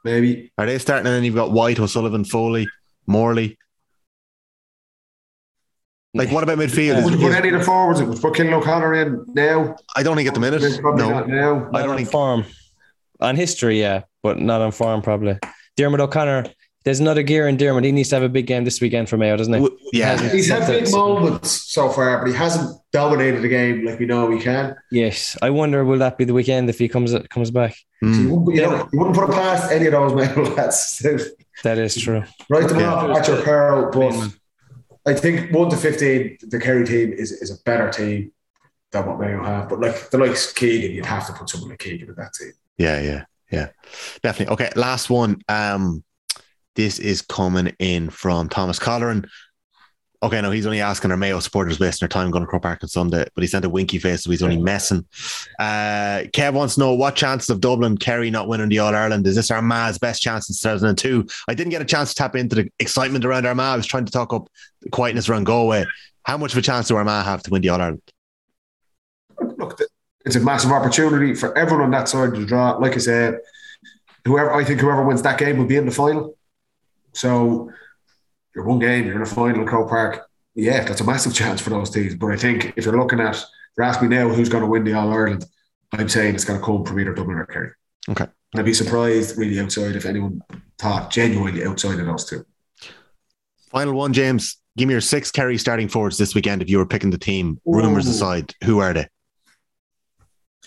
maybe. Are they starting? And then you've got White, O'Sullivan, Foley, Morley. What about midfield? Would you put any of the forwards in? Would you put Killian O'Connor in now? I don't think at the minute. No. I don't think form. On history, yeah, but not on form probably. Dermot O'Connor, there's another gear in Dermot. He needs to have a big game this weekend for Mayo, doesn't he? Yeah. He's had big moments so far, but he hasn't dominated the game like we know he can. Yes. I wonder, will that be the weekend if he comes back? So you wouldn't put it past any of those Mayo lads. That is true. Right them off at your peril, but... I think 1-15, the Kerry team is a better team than what Mayo have. But the likes of Keegan, you'd have to put someone like Keegan in that team. Yeah. Definitely. Okay, last one. This is coming in from Thomas Colleran. Okay, no, he's only asking our Mayo supporters list and their time going to Croke Park on Sunday, but he sent a winky face, so he's only messing. Kev wants to know, what chances of Dublin, Kerry not winning the All-Ireland? Is this Armagh's best chance since 2002? I didn't get a chance to tap into the excitement around Armagh. I was trying to talk up the quietness around Galway. How much of a chance do Armagh have to win the All-Ireland? Look, it's a massive opportunity for everyone on that side of the draw. Like I said, I think whoever wins that game will be in the final. So... you're one game, you're in a final at Croke Park. Yeah, that's a massive chance for those teams. But I think if you're looking at, if you're asking me now who's going to win the All-Ireland, I'm saying it's going to come from either Dublin or Kerry. Okay, And I'd be surprised really outside if anyone thought genuinely outside of those two. Final one, James. Give me your 6 Kerry starting forwards this weekend if you were picking the team. Ooh. Rumours aside, who are they?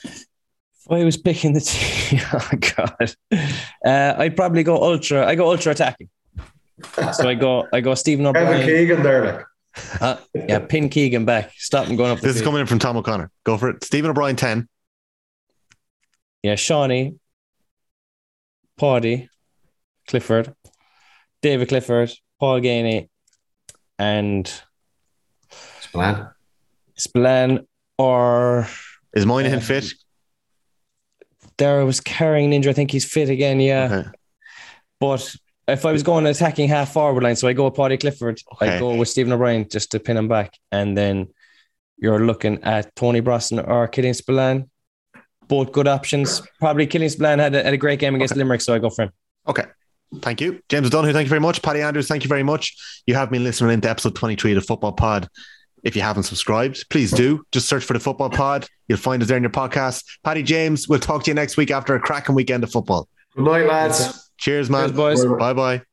If I was picking the team, I'd probably go ultra. I go ultra attacking. So I go Stephen O'Brien. Kevin Keegan there. Yeah, pin Keegan back. Stop him going up. This is coming in from Tom O'Connor. Go for it. Stephen O'Brien 10. Yeah, Shawnee, Paddy, Clifford, David Clifford, Paul Ganey, and Spillane. Or is Moynihan fit? Dara was carrying an injury. I think he's fit again. Yeah, okay. But if I was going attacking half forward line, so I go with Paddy Clifford. Okay. I go with Stephen O'Brien just to pin him back, and then you're looking at Tony Brosnan or Killian Spillane. Both good options. Probably Killian Spillane had a great game against Limerick, so I go for him. Okay. Thank you. James O'Donoghue, thank you very much. Paddy Andrews, thank you very much. You have been listening to episode 23 of the Football Pod. If you haven't subscribed, please do. Just search for the Football Pod. You'll find us there in your podcast. Paddy, James, we'll talk to you next week after a cracking weekend of football. Good night, lads. Cheers, man. Cheers, boys. Bye-bye.